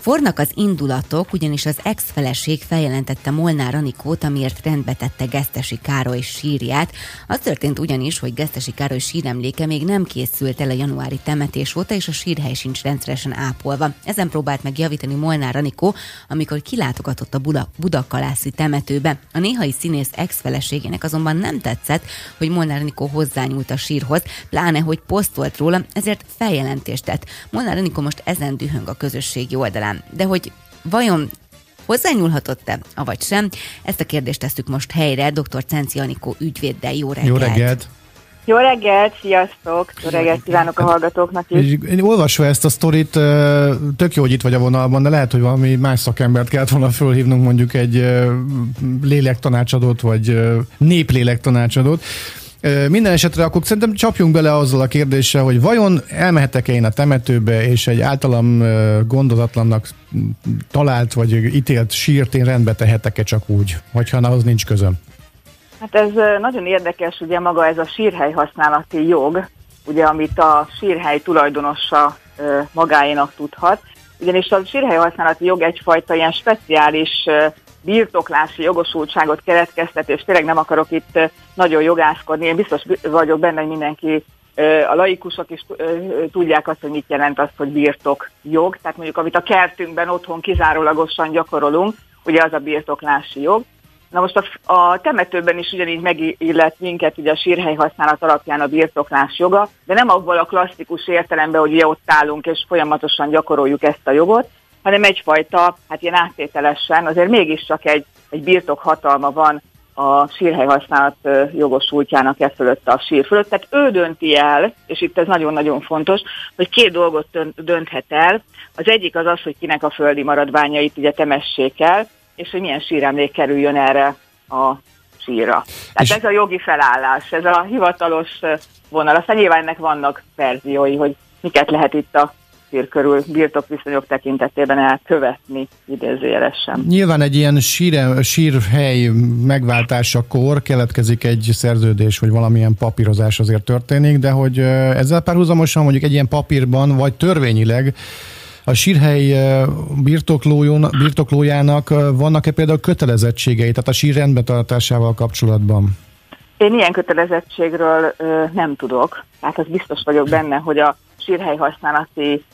Fornak az indulatok, ugyanis az ex-feleség feljelentette Molnár Anikót, amiért rendbe tette Gesztesi Károly sírját. Az történt ugyanis, hogy Gesztesi Károly síremléke még nem készült el a januári temetés óta, és a sírhely sincs rendszeresen ápolva. Ezen próbált meg javítani Molnár Anikó, amikor kilátogatott a budakalászi temetőbe. A néhai színész ex-feleségének azonban nem tetszett, hogy Molnár Anikó hozzányúlt a sírhoz, pláne hogy posztolt róla, ezért feljelentést tett. Molnár Anikó most ezen dühöng a közösségi oldalán. De hogy vajon hozzányúlhatott-e, avagy sem, ezt a kérdést tesszük most helyre dr. Cenczi Anikó ügyvéddel. Jó reggelt! Jó reggelt! Jó reggelt, sziasztok! Jó reggelt kívánok a hallgatóknak is! Én olvasva ezt a sztorit, tök jó, hogy itt vagy a vonalban, de lehet, hogy valami más szakembert kellett volna fölhívnunk, mondjuk egy lélektanácsadót, vagy néplélektanácsadót. Minden esetre akkor szerintem csapjunk bele azzal a kérdéssel, hogy vajon elmehetek-e én a temetőbe, és egy általam gondozatlannak talált vagy ítélt sírt én rendbe tehetek-e csak úgy, hogyha ahhoz nincs közöm? Hát ez nagyon érdekes, ugye maga ez a sírhely használati jog, ugye amit a sírhely tulajdonosa magáénak tudhat, ugyanis a sírhely használati jog egyfajta ilyen speciális birtoklási jogosultságot keletkeztet, és tényleg nem akarok itt nagyon jogászkodni. Én biztos vagyok benne, hogy mindenki, a laikusok is tudják azt, hogy mit jelent az, hogy birtokjog. Tehát mondjuk, amit a kertünkben otthon kizárólagosan gyakorolunk, ugye az a birtoklási jog. Na most a temetőben is ugyanígy megillet minket ugye a sírhely használat alapján a birtoklás joga, de nem abból a klasszikus értelemben, hogy ugye ott állunk és folyamatosan gyakoroljuk ezt a jogot, hanem egyfajta, hát ilyen áttételesen, azért mégiscsak egy birtok hatalma van a sírhely használat jogosultjának e fölött a sír fölött. Tehát ő dönti el, és itt ez nagyon-nagyon fontos, hogy két dolgot dönthet el. Az egyik az az, hogy kinek a földi maradványait ugye temessék el, és hogy milyen síremlék kerüljön erre a sírra. Tehát ez a jogi felállás, ez a hivatalos vonal. Aztán nyilván ennek vannak verziói, hogy miket lehet itt a sír körül birtokviszonyok tekintetében elkövetni idézőjelesen. Nyilván egy ilyen sírhely megváltásakor keletkezik egy szerződés, vagy valamilyen papírozás azért történik, de hogy ezzel párhuzamosan mondjuk egy ilyen papírban, vagy törvényileg a sírhely birtoklójának vannak-e például kötelezettségei, tehát a sír rendbetartásával kapcsolatban? Én ilyen kötelezettségről nem tudok. Hát az biztos vagyok benne, hogy a sírhelyhasználati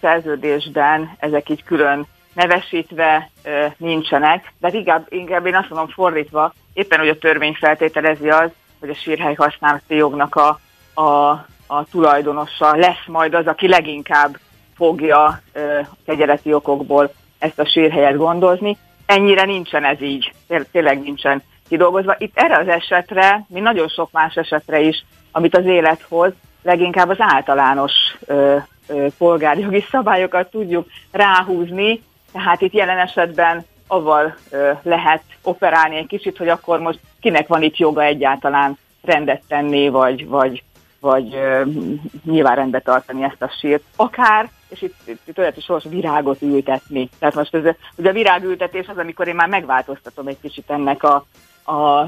szerződésben ezek így külön nevesítve nincsenek, de inkább én azt mondom fordítva, éppen hogy a törvény feltételezi az, hogy a sírhelyhasználati jognak a tulajdonosa lesz majd az, aki leginkább fogja kegyeleti okokból ezt a sírhelyet gondozni. Ennyire nincsen ez így, tényleg nincsen kidolgozva. Itt erre az esetre, mint nagyon sok más esetre is, amit az élet hoz, leginkább az általános polgárjogi szabályokat tudjuk ráhúzni, tehát itt jelen esetben avval lehet operálni egy kicsit, hogy akkor most kinek van itt joga egyáltalán rendet tenni, vagy nyilván rendbe tartani ezt a sírt, akár, és itt olyat is soros virágot ültetni. Tehát most ez, ugye a virágültetés az, amikor én már megváltoztatom egy kicsit ennek a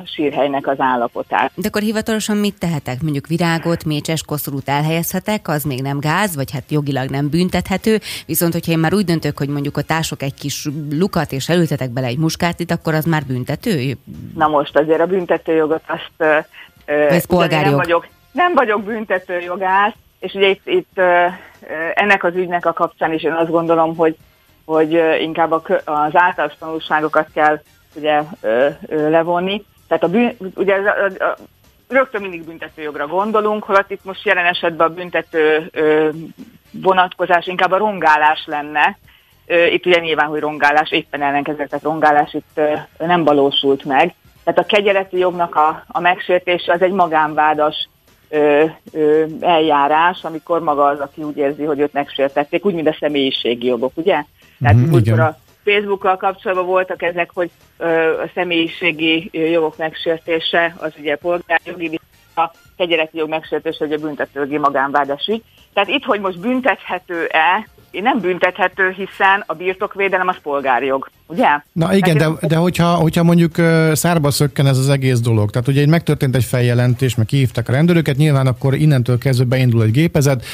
sírhelynek az állapotát. De akkor hivatalosan mit tehetek? Mondjuk virágot, mécses, koszorút elhelyezhetek, az még nem gáz, vagy hát jogilag nem büntethető, viszont hogyha én már úgy döntök, hogy mondjuk a tások egy kis lukat, és elültetek bele egy muskátit, akkor az már büntető? Na most azért a büntetőjogot azt... Ez polgárjog. Nem vagyok büntetőjogász, és ugye itt ennek az ügynek a kapcsán is én azt gondolom, hogy inkább az általános tanulságokat kell ugye levonni. Tehát ugye rögtön mindig büntetőjogra gondolunk, holott itt most jelen esetben a büntető vonatkozás inkább a rongálás lenne. Itt ugye nyilván, hogy rongálás, éppen ellenkezett, tehát rongálás itt nem valósult meg. Tehát a kegyeleti jognak a megsértése az egy magánvádas eljárás, amikor maga az, aki úgy érzi, hogy őt megsértették, úgy, mint a személyiségi jogok, ugye? Tehát múltkor a Facebookkal kapcsolatban voltak ezek, hogy a személyiségi jogok megsértése, az ugye polgárjogi, a kegyeleti jog megsértése, ugye büntetőjogi magánvádas ügy. Tehát itt, hogy most büntethető-e, nem büntethető, hiszen a birtokvédelem az polgárjog, ugye? Na igen, de hogyha mondjuk szárba szökken ez az egész dolog, tehát ugye megtörtént egy feljelentés, meg kihívták a rendőröket, nyilván akkor innentől kezdve beindul egy gépezet,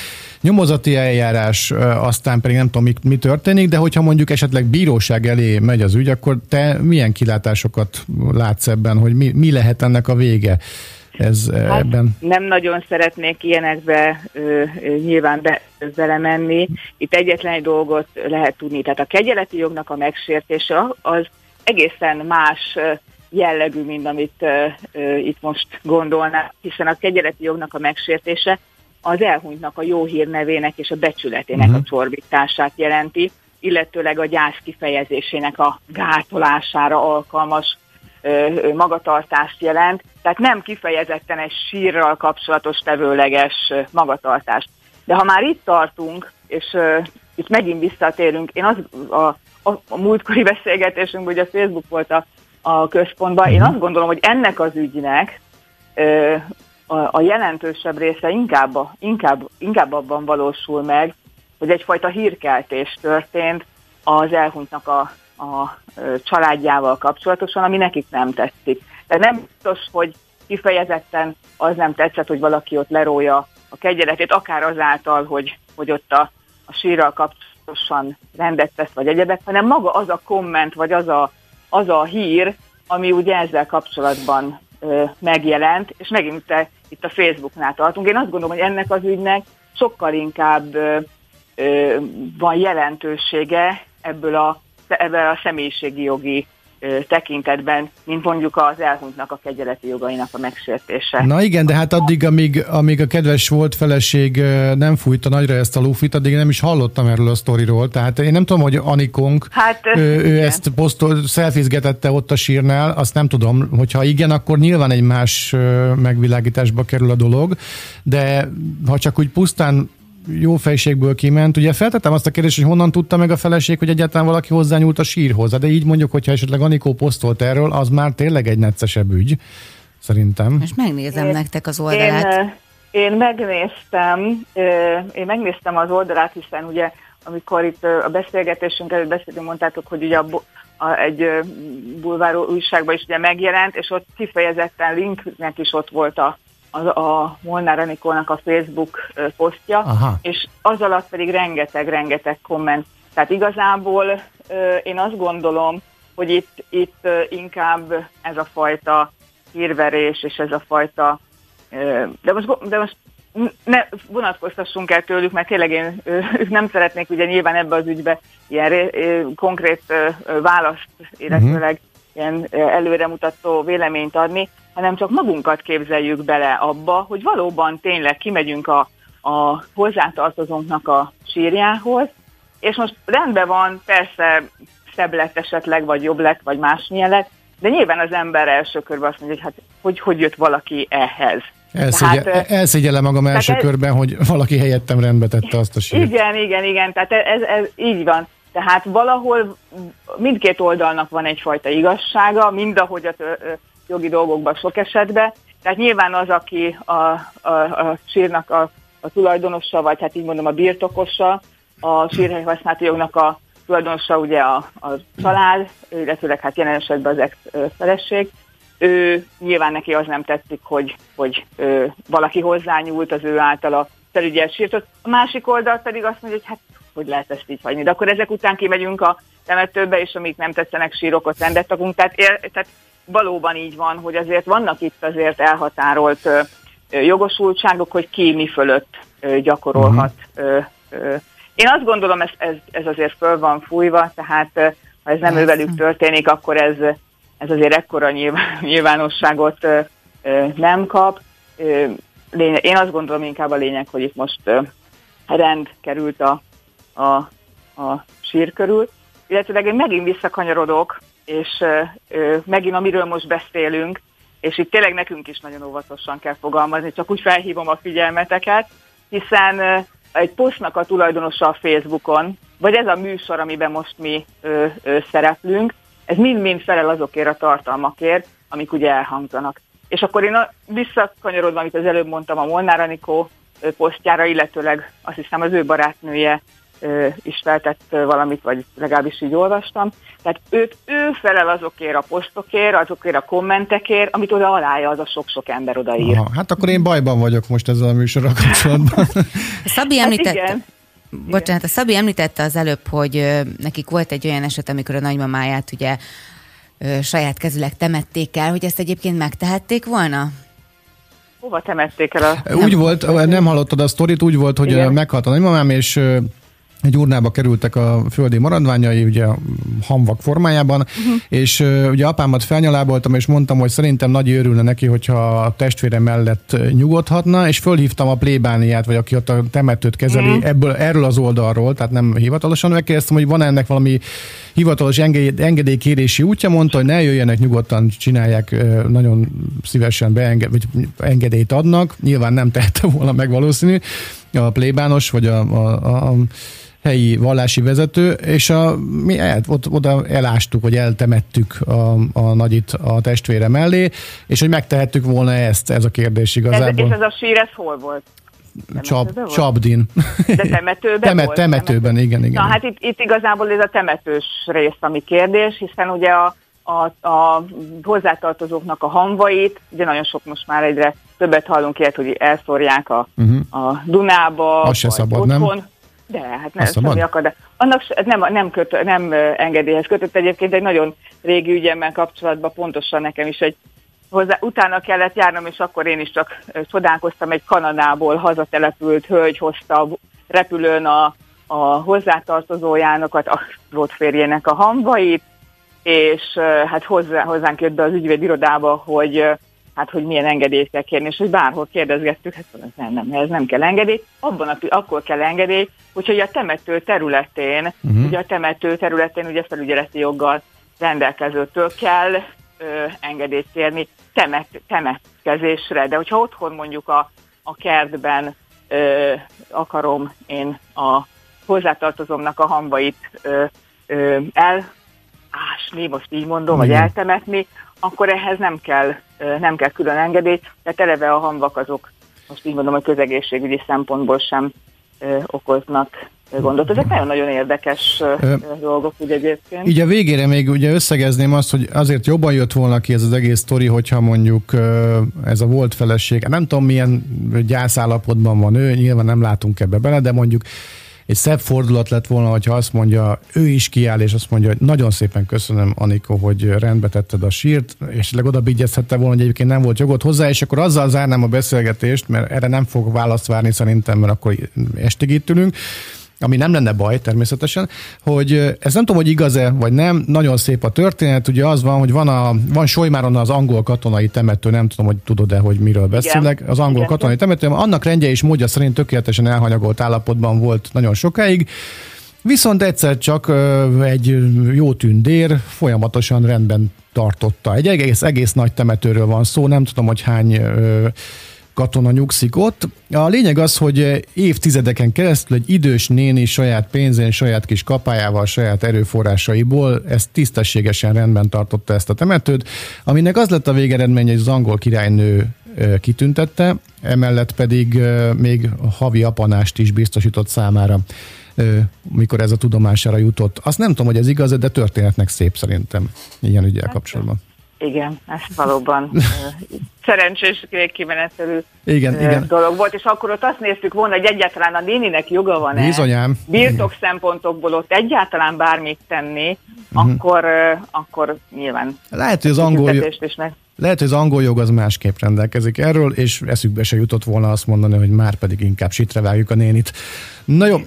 nyomozati eljárás, aztán pedig nem tudom, mi történik, de hogyha mondjuk esetleg bíróság elé megy az ügy, akkor te milyen kilátásokat látsz ebben, hogy mi lehet ennek a vége? Nem nagyon szeretnék ilyenekbe nyilván belemenni. Itt egyetlen egy dolgot lehet tudni. Tehát a kegyeleti jognak a megsértése az egészen más jellegű, mint amit itt most gondolnám, hiszen a kegyeleti jognak a megsértése az elhunytnak a jó hírnevének és a becsületének a csorbítását jelenti, illetőleg a gyász kifejezésének a gátolására alkalmas magatartást jelent, tehát nem kifejezetten egy sírral kapcsolatos tevőleges magatartást. De ha már itt tartunk, és itt megint visszatérünk, én a múltkori beszélgetésünk, ugye Facebook volt a központban, én azt gondolom, hogy ennek az ügynek a jelentősebb része inkább abban valósul meg, hogy egyfajta hírkeltés történt az elhunytnak a családjával kapcsolatosan, ami nekik nem tetszik. De nem biztos, hogy kifejezetten az nem tetszett, hogy valaki ott lerója a kegyeletét, akár azáltal, hogy ott a sírral kapcsolatosan rendet tesz, vagy egyebek, hanem maga az a komment, vagy az a hír, ami ugye ezzel kapcsolatban megjelent, és megint itt a Facebooknál tartunk. Én azt gondolom, hogy ennek az ügynek sokkal inkább van jelentősége ebből a személyiségi jogi tekintetben, mint mondjuk az elhunytnak a kegyeleti jogainak a megsértése. Na igen, de hát addig, amíg a kedves volt feleség nem fújta nagyra ezt a lufit, addig nem is hallottam erről a sztoriról, tehát én nem tudom, hogy Anikónk ő ezt szelfizgetette ott a sírnál, azt nem tudom, hogyha igen, akkor nyilván egy más megvilágításba kerül a dolog, de ha csak úgy pusztán jó fejségből kiment. Ugye feltettem azt a kérdést, hogy honnan tudta meg a feleség, hogy egyáltalán valaki hozzányúlt a sírhoz. De így mondjuk, hogyha esetleg Anikó posztolt erről, az már tényleg egy neccesebb ügy, szerintem. Most megnézem nektek az oldalát. Én megnéztem az oldalát, hiszen ugye, amikor itt a beszélgetésünk előtt beszélünk, mondtátok, hogy ugye egy bulvár újságban is ugye megjelent, és ott kifejezetten linknek is ott volt a Molnár Anikónak a Facebook posztja, és az alatt pedig rengeteg komment. Tehát igazából én azt gondolom, hogy itt inkább ez a fajta hírverés, és ez a fajta... De most ne vonatkoztassunk el tőlük, mert tényleg én nem szeretnék ugye nyilván ebbe az ügybe ilyen konkrét választ, illetőleg ilyen előremutató véleményt adni, hanem csak magunkat képzeljük bele abba, hogy valóban tényleg kimegyünk a hozzátartozónknak a sírjához, és most rendben van, persze szebb lett esetleg, vagy jobb lett, vagy másmilyen lett, de nyilván az ember első körben azt mondja, hogy hát, hogy jött valaki ehhez. Elszigyellem magam első körben, hogy valaki helyettem rendbe tette azt a sírt. Igen, tehát ez így van. Tehát valahol mindkét oldalnak van egyfajta igazsága, mindahogy a jogi dolgokban sok esetben. Tehát nyilván az, aki a sírnak a tulajdonosa, vagy hát így mondom a birtokosa, a sírhely használati jognak a tulajdonosa ugye a család, illetőleg hát jelen esetben az ex-feleség. Ő nyilván neki az nem tetszik, hogy valaki hozzányúlt az ő általa felügyelt sírtot. A másik oldal pedig azt mondja, hogy hát hogy lehet ezt így hagyni. De akkor ezek után kimegyünk a temetőbe, és amik nem tetszenek sírokot rendet rakunk. Tehát valóban így van, hogy azért vannak itt azért elhatárolt jogosultságok, hogy ki mi fölött gyakorolhat. Én azt gondolom, ez azért föl van fújva, tehát ha ez nem ővelük történik, akkor ez azért ekkora nyilvánosságot nem kap. Én azt gondolom inkább a lényeg, hogy itt most rend került a sír körül. Illetőleg én megint visszakanyarodok, és megint amiről most beszélünk, és itt tényleg nekünk is nagyon óvatosan kell fogalmazni, csak úgy felhívom a figyelmeteket, hiszen egy posztnak a tulajdonosa a Facebookon, vagy ez a műsor, amiben most mi szereplünk, ez mind-mind felel azokért a tartalmakért, amik ugye elhangzanak. És akkor én visszakanyarodva, amit az előbb mondtam, a Molnár Anikó posztjára, illetőleg azt hiszem az ő barátnője is feltett valamit, vagy legalábbis így olvastam. Tehát ő felel azokért a posztokért, azokért a kommentekért, amit oda alája az a sok-sok ember odaír. Aha, hát akkor én bajban vagyok most ezzel a műsorral kapcsolatban. Szabi említette... Hát igen. Bocsánat, a Szabi említette az előbb, hogy nekik volt egy olyan eset, amikor a nagymamáját ugye saját kezüleg temették el, hogy ezt egyébként megtehették volna? Hova temették el a... Úgy volt, nem hallottad a sztorit, úgy volt, hogy igen, meghalt a nagymamám, és egy urnába kerültek a földi maradványai, ugye hamvak formájában, és ugye apámat felnyaláboltam, és mondtam, hogy szerintem nagy örülne neki, hogyha a testvére mellett nyugodhatna, és fölhívtam a plébániát, vagy aki ott a temetőt kezeli, erről az oldalról, tehát nem hivatalosan, megkérdeztem, hogy van ennek valami hivatalos engedélykérési útja, mondta, hogy ne jöjjenek, nyugodtan csinálják, nagyon szívesen engedélyt adnak, nyilván nem tehette volna meg valószínű, a plébános, vagy a helyi vallási vezető, és mi oda elástuk, vagy eltemettük a nagyit a testvére mellé, és hogy megtehettük volna ezt, ez a kérdés igazából. Ez a sír, ez hol volt? Csabdin. De temetőben volt? Temetőben, igen. Na hát itt igazából ez a temetős rész, ami kérdés, hiszen ugye a hozzátartozóknak a hamvait, ugye nagyon sok most már egyre többet hallunk ilyet, hogy elszórják a Dunába, azt se szabad, otthon. Nem? De, hát nem szabad. Akad. Annak nem engedélyhez kötött egyébként, egy nagyon régi ügyemmel kapcsolatban pontosan nekem is utána kellett járnom, és akkor én is csak csodálkoztam, egy Kanadából hazatelepült hölgy hozta repülőn a hozzátartozójának, a férjének a hamvait, és hát hozzánk jött be az ügyvédirodába, hogy hát, hogy milyen engedélyt kell kérni, és hogy bárhol kérdezgettük, hát nem, ez nem kell engedély. Akkor kell engedély, úgyhogy a temető területén, ugye a temető területén ugye felügyeleti joggal rendelkezőtől kell engedélyt kérni temetkezésre, de hogyha otthon mondjuk a kertben akarom én a hozzátartozomnak a hamvait elásni, most így mondom, vagy eltemetni, akkor ehhez nem kell külön engedély, tehát eleve a hamvak azok, most így mondom, hogy közegészségügyi szempontból sem okoznak gondot. Ezek nagyon-nagyon érdekes dolgok, ugye egyébként. Így a végére még ugye összegezném azt, hogy azért jobban jött volna ki ez az egész sztori, hogyha mondjuk ez a volt feleség, nem tudom milyen gyászállapotban van ő, nyilván nem látunk ebbe bele, de mondjuk egy szebb fordulat lett volna, hogyha azt mondja, ő is kiáll, és azt mondja, hogy nagyon szépen köszönöm, Anikó, hogy rendbe tetted a sírt, és odabigyezhette volna, hogy egyébként nem volt jogod hozzá, és akkor azzal zárnám a beszélgetést, mert erre nem fog választ várni szerintem, mert akkor estig itt ülünk, ami nem lenne baj természetesen, hogy ez nem tudom, hogy igaz-e, vagy nem, nagyon szép a történet, ugye az van, hogy van Solymáron az angol katonai temető, nem tudom, hogy tudod-e, hogy miről beszélek, az angol katonai temető, annak rendje és módja szerint tökéletesen elhanyagolt állapotban volt nagyon sokáig, viszont egyszer csak egy jó tündér folyamatosan rendben tartotta. Egy egész nagy temetőről van szó, nem tudom, hogy hány katona nyugszik ott. A lényeg az, hogy évtizedeken keresztül egy idős néni saját pénzén, saját kis kapájával, saját erőforrásaiból ezt tisztességesen rendben tartotta ezt a temetőt, aminek az lett a végeredmény, hogy az angol királynő kitüntette, emellett pedig még havi apanást is biztosított számára, mikor ez a tudomására jutott. Azt nem tudom, hogy ez igaz, de történetnek szép szerintem ilyen ügyel kapcsolatban. Igen, ez valóban szerencsés kimenetelő dolog volt, és akkor ott azt néztük volna, hogy egyáltalán a néninek joga van-e birtok szempontokból ott egyáltalán bármit tenni, akkor nyilván lehet, hogy az angol jog az másképp rendelkezik erről, és eszükbe se jutott volna azt mondani, hogy már pedig inkább sítre vágjuk a nénit. Na jó,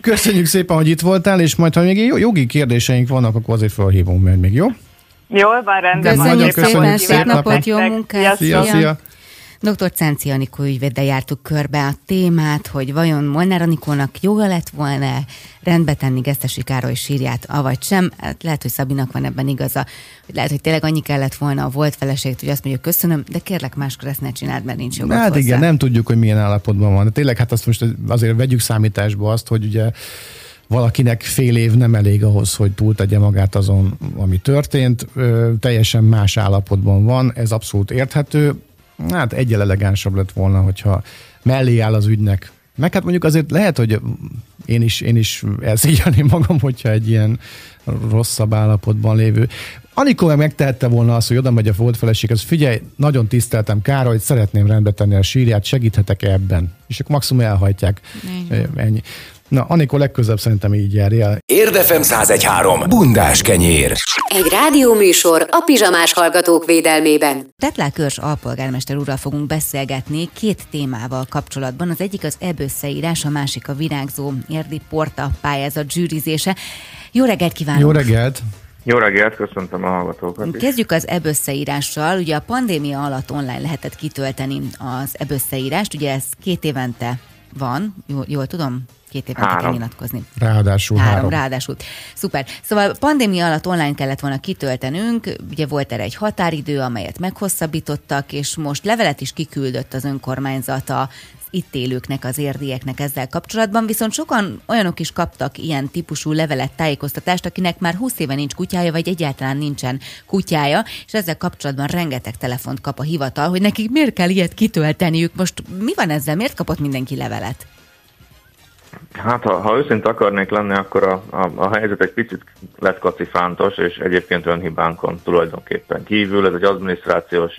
köszönjük szépen, hogy itt voltál, és majd ha még jogi kérdéseink vannak, akkor azért felhívunk meg még, jó? Jól van, rendben. Köszönjük szépen, szép napot, jó munkát. Szia. Dr. Cenczi Anikó ügyvéddel jártuk körbe a témát, hogy vajon Molnár Anikónak joga lett volna rendbe tenni Gesztesi Károly sírját, avagy sem. Hát lehet, hogy Szabinak van ebben igaza, hogy lehet, hogy tényleg annyi kellett volna a volt feleséget, hogy azt mondja, köszönöm, de kérlek, máskor ezt ne csináld, mert nincs jogod hozzá. Hát igen, nem tudjuk, hogy milyen állapotban van. Tényleg, hát azt most azért vegyük számításba azt, hogy ugye valakinek fél év nem elég ahhoz, hogy túltegye magát azon, ami történt. Teljesen más állapotban van, ez abszolút érthető. Hát egyel elegánsabb lett volna, hogyha mellé áll az ügynek. Meg hát mondjuk azért lehet, hogy én is elszígyelném magam, hogyha egy ilyen rosszabb állapotban lévő. Anikó meg megtehette volna azt, hogy oda megy a volt feleség, az figyelj, nagyon tiszteltem Károlyt, szeretném rendbe tenni a sírját, segíthetek ebben? És akkor maximum elhajtják. Ennyi. Na, Anikó legközebb szerintem így járja. Érdefem 101.3. Bundás kenyér. Egy rádióműsor a pizsamás hallgatók védelmében. Tetlák Örs alpolgármester úrral fogunk beszélgetni két témával kapcsolatban. Az egyik az e-bösszeírás, a másik a virágzó érdi porta pályázat zsűrizése. Jó reggelt kívánok! Jó reggelt! Jó reggelt, köszöntöm a hallgatókat. Kezdjük az e-bösszeírással. Ugye a pandémia alatt online lehetett kitölteni az e-bösszeírást. Ugye ez 2 évente van, jól tudom? 2 évente kell nyilatkozni. Ráadásul. Szuper. Szóval pandémia alatt online kellett volna kitöltenünk, ugye volt erre egy határidő, amelyet meghosszabbítottak, és most levelet is kiküldött az önkormányzata itt élőknek, az érdieknek ezzel kapcsolatban, viszont sokan olyanok is kaptak ilyen típusú levelet, tájékoztatást, akinek már 20 éve nincs kutyája, vagy egyáltalán nincsen kutyája, és ezzel kapcsolatban rengeteg telefont kap a hivatal, hogy nekik miért kell ilyet kitölteniük. Most mi van ezzel? Miért kapott mindenki levelet? Hát, ha őszinte akarnék lenni, akkor a helyzet egy picit lett kacifántos, és egyébként önhibánkon tulajdonképpen kívül. Ez egy adminisztrációs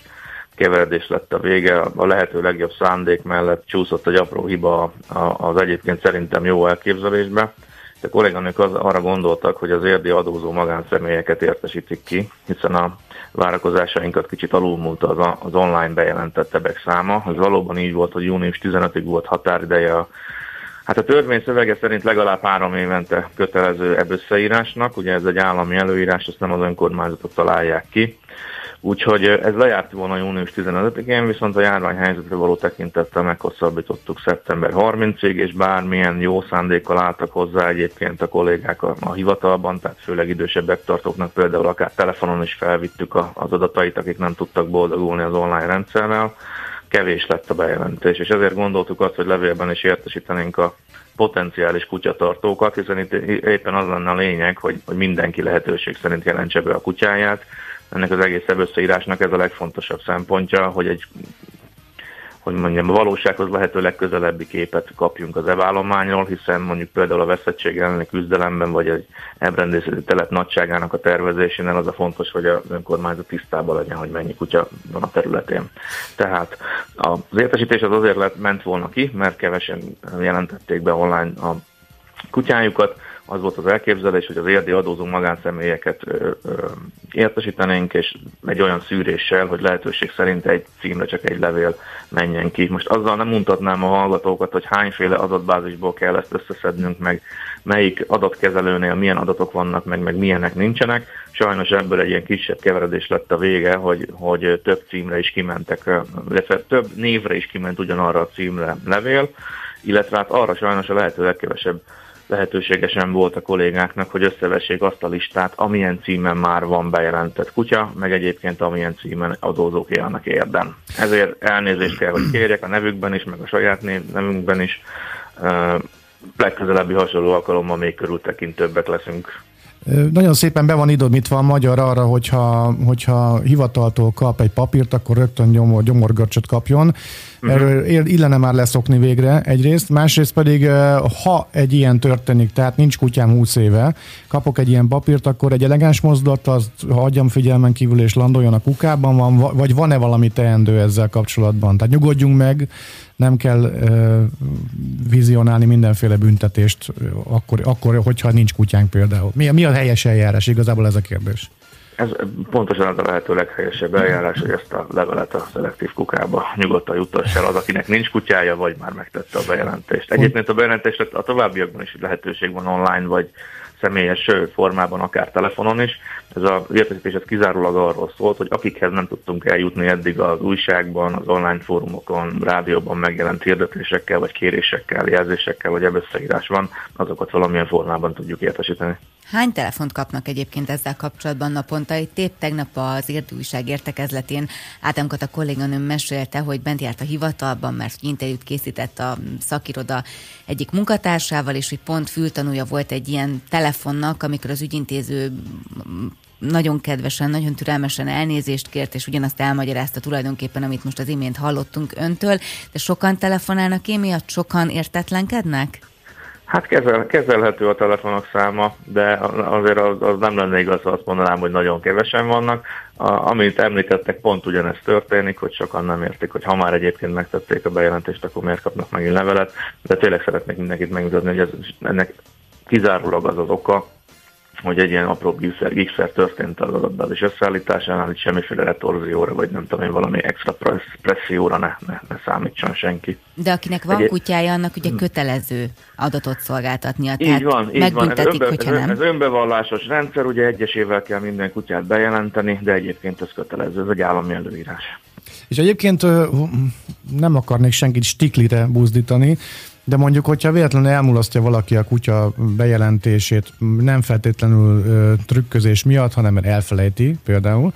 keveredés lett a vége, a lehető legjobb szándék mellett csúszott egy apró hiba az egyébként szerintem jó elképzelésbe. A kolléganők arra gondoltak, hogy az érdi adózó magánszemélyeket értesítik ki, hiszen a várakozásainkat kicsit alulmúlta az online bejelentett ebek száma. Ez valóban így volt, hogy június 15-ig volt határideje hát a törvény szövege szerint legalább 3 évente kötelező e-bösszeírásnak, ugye ez egy állami előírás, ezt nem az önkormányzatok találják ki. Úgyhogy ez lejárt volna június 15-én, viszont a járványhelyzetre való tekintettel meghosszabbítottuk szeptember 30-ig, és bármilyen jó szándékkal álltak hozzá egyébként a kollégák a hivatalban, tehát főleg idősebbek tartóknak például akár telefonon is felvittük az adatait, akik nem tudtak boldogulni az online rendszerrel. Kevés lett a bejelentés, és ezért gondoltuk azt, hogy levélben is értesítenénk a potenciális kutyatartókat, hiszen itt éppen az lenne a lényeg, hogy mindenki lehetőség szerint jelentse be a kutyáját. Ennek az egész e-bösszerírásnak ez a legfontosabb szempontja, hogy a valósághoz lehető legközelebbi képet kapjunk az e-vállományról, hiszen mondjuk például a veszettség elleni küzdelemben, vagy egy ebrendészeti telep nagyságának a tervezésénél az a fontos, hogy az önkormányzat tisztában legyen, hogy mennyi kutya van a területén. Tehát az értesítés az azért ment volna ki, mert kevesen jelentették be online a kutyájukat. Az volt az elképzelés, hogy az érdi adózó magánszemélyeket értesítenénk, és egy olyan szűréssel, hogy lehetőség szerint egy címre csak egy levél menjen ki. Most azzal nem mutatnám a hallgatókat, hogy hányféle adatbázisból kell ezt összeszednünk, meg melyik adatkezelőnél milyen adatok vannak, meg milyenek nincsenek. Sajnos ebből egy ilyen kisebb keveredés lett a vége, hogy több címre is kimentek, illetve több névre is kiment ugyanarra a címre levél, illetve hát arra sajnos a lehető legkevesebb lehetőségesen volt a kollégáknak, hogy összevessék azt a listát, amilyen címen már van bejelentett kutya, meg egyébként amilyen címen adózók élnek érden. Ezért elnézést kell, hogy kérjek a nevükben is, meg a saját nevünkben is. Legközelebbi hasonló alkalommal még körültekintőbbek leszünk. Nagyon szépen be van idomítva a magyar arra, hogyha hivataltól kap egy papírt, akkor rögtön gyomorgörcsöt kapjon. Erről illene már leszokni végre egyrészt, másrészt pedig, ha egy ilyen történik, tehát nincs kutyám 20 éve, kapok egy ilyen papírt, akkor egy elegáns mozdulat, azt hagyjam figyelmen kívül és landoljon a kukában, vagy van-e valami teendő ezzel kapcsolatban? Tehát nyugodjunk meg, nem kell vizionálni mindenféle büntetést, akkor, hogyha nincs kutyánk például. Mi a helyes eljárás? Igazából ez a kérdés. Ez pontosan az a lehető leghelyesebb eljárás, hogy ezt a levelet a szelektív kukába nyugodtan juttass el az, akinek nincs kutyája, vagy már megtette a bejelentést. Egyébként a bejelentésre a továbbiakban is lehetőség van online, vagy személyes formában, akár telefonon is. Ez az értesítés kizárólag arról szólt, hogy akikhez nem tudtunk eljutni eddig az újságban, az online fórumokon, rádióban megjelent hirdetésekkel, vagy kérésekkel, jelzésekkel, vagy ebbösszeírás van, azokat valamilyen formában tudjuk értesíteni. Hány telefont kapnak egyébként ezzel kapcsolatban naponta? Itt épp tegnap az újság értekezletén Ádámkat a kolléganőm mesélte, hogy bent járt a hivatalban, mert interjút készített a szakiroda egyik munkatársával, és hogy pont fültanúja volt egy ilyen telefonnak, amikor az ügyintéző nagyon kedvesen, nagyon türelmesen elnézést kért, és ugyanazt elmagyarázta tulajdonképpen, amit most az imént hallottunk öntől, de sokan telefonálnak emiatt, sokan értetlenkednek? Hát kezelhető a telefonok száma, de azért az nem lenne igaz, ha azt mondanám, hogy nagyon kevesen vannak. Amit említettek, pont ugyanezt történik, hogy sokan nem értik, hogy ha már egyébként megtették a bejelentést, akkor miért kapnak megint levelet, de tényleg szeretnék mindenkit megmutatni, hogy ennek kizárólag az az oka, hogy egy ilyen apró gigszer történt az adatbázis összeállításánál, hogy semmiféle retorzióra, vagy nem tudom én, valami extra presszióra ne számítson senki. De akinek van kutyája, annak ugye kötelező adatot szolgáltatnia, tehát megbüntetik, hogyha nem. Ez önbevallásos rendszer, ugye egyesével kell minden kutyát bejelenteni, de egyébként ez kötelező, ez egy állami előírás. És egyébként nem akarnék senkit stiklire buzdítani, de mondjuk, hogyha véletlenül elmulasztja valaki a kutya bejelentését, nem feltétlenül trükközés miatt, hanem elfelejti például,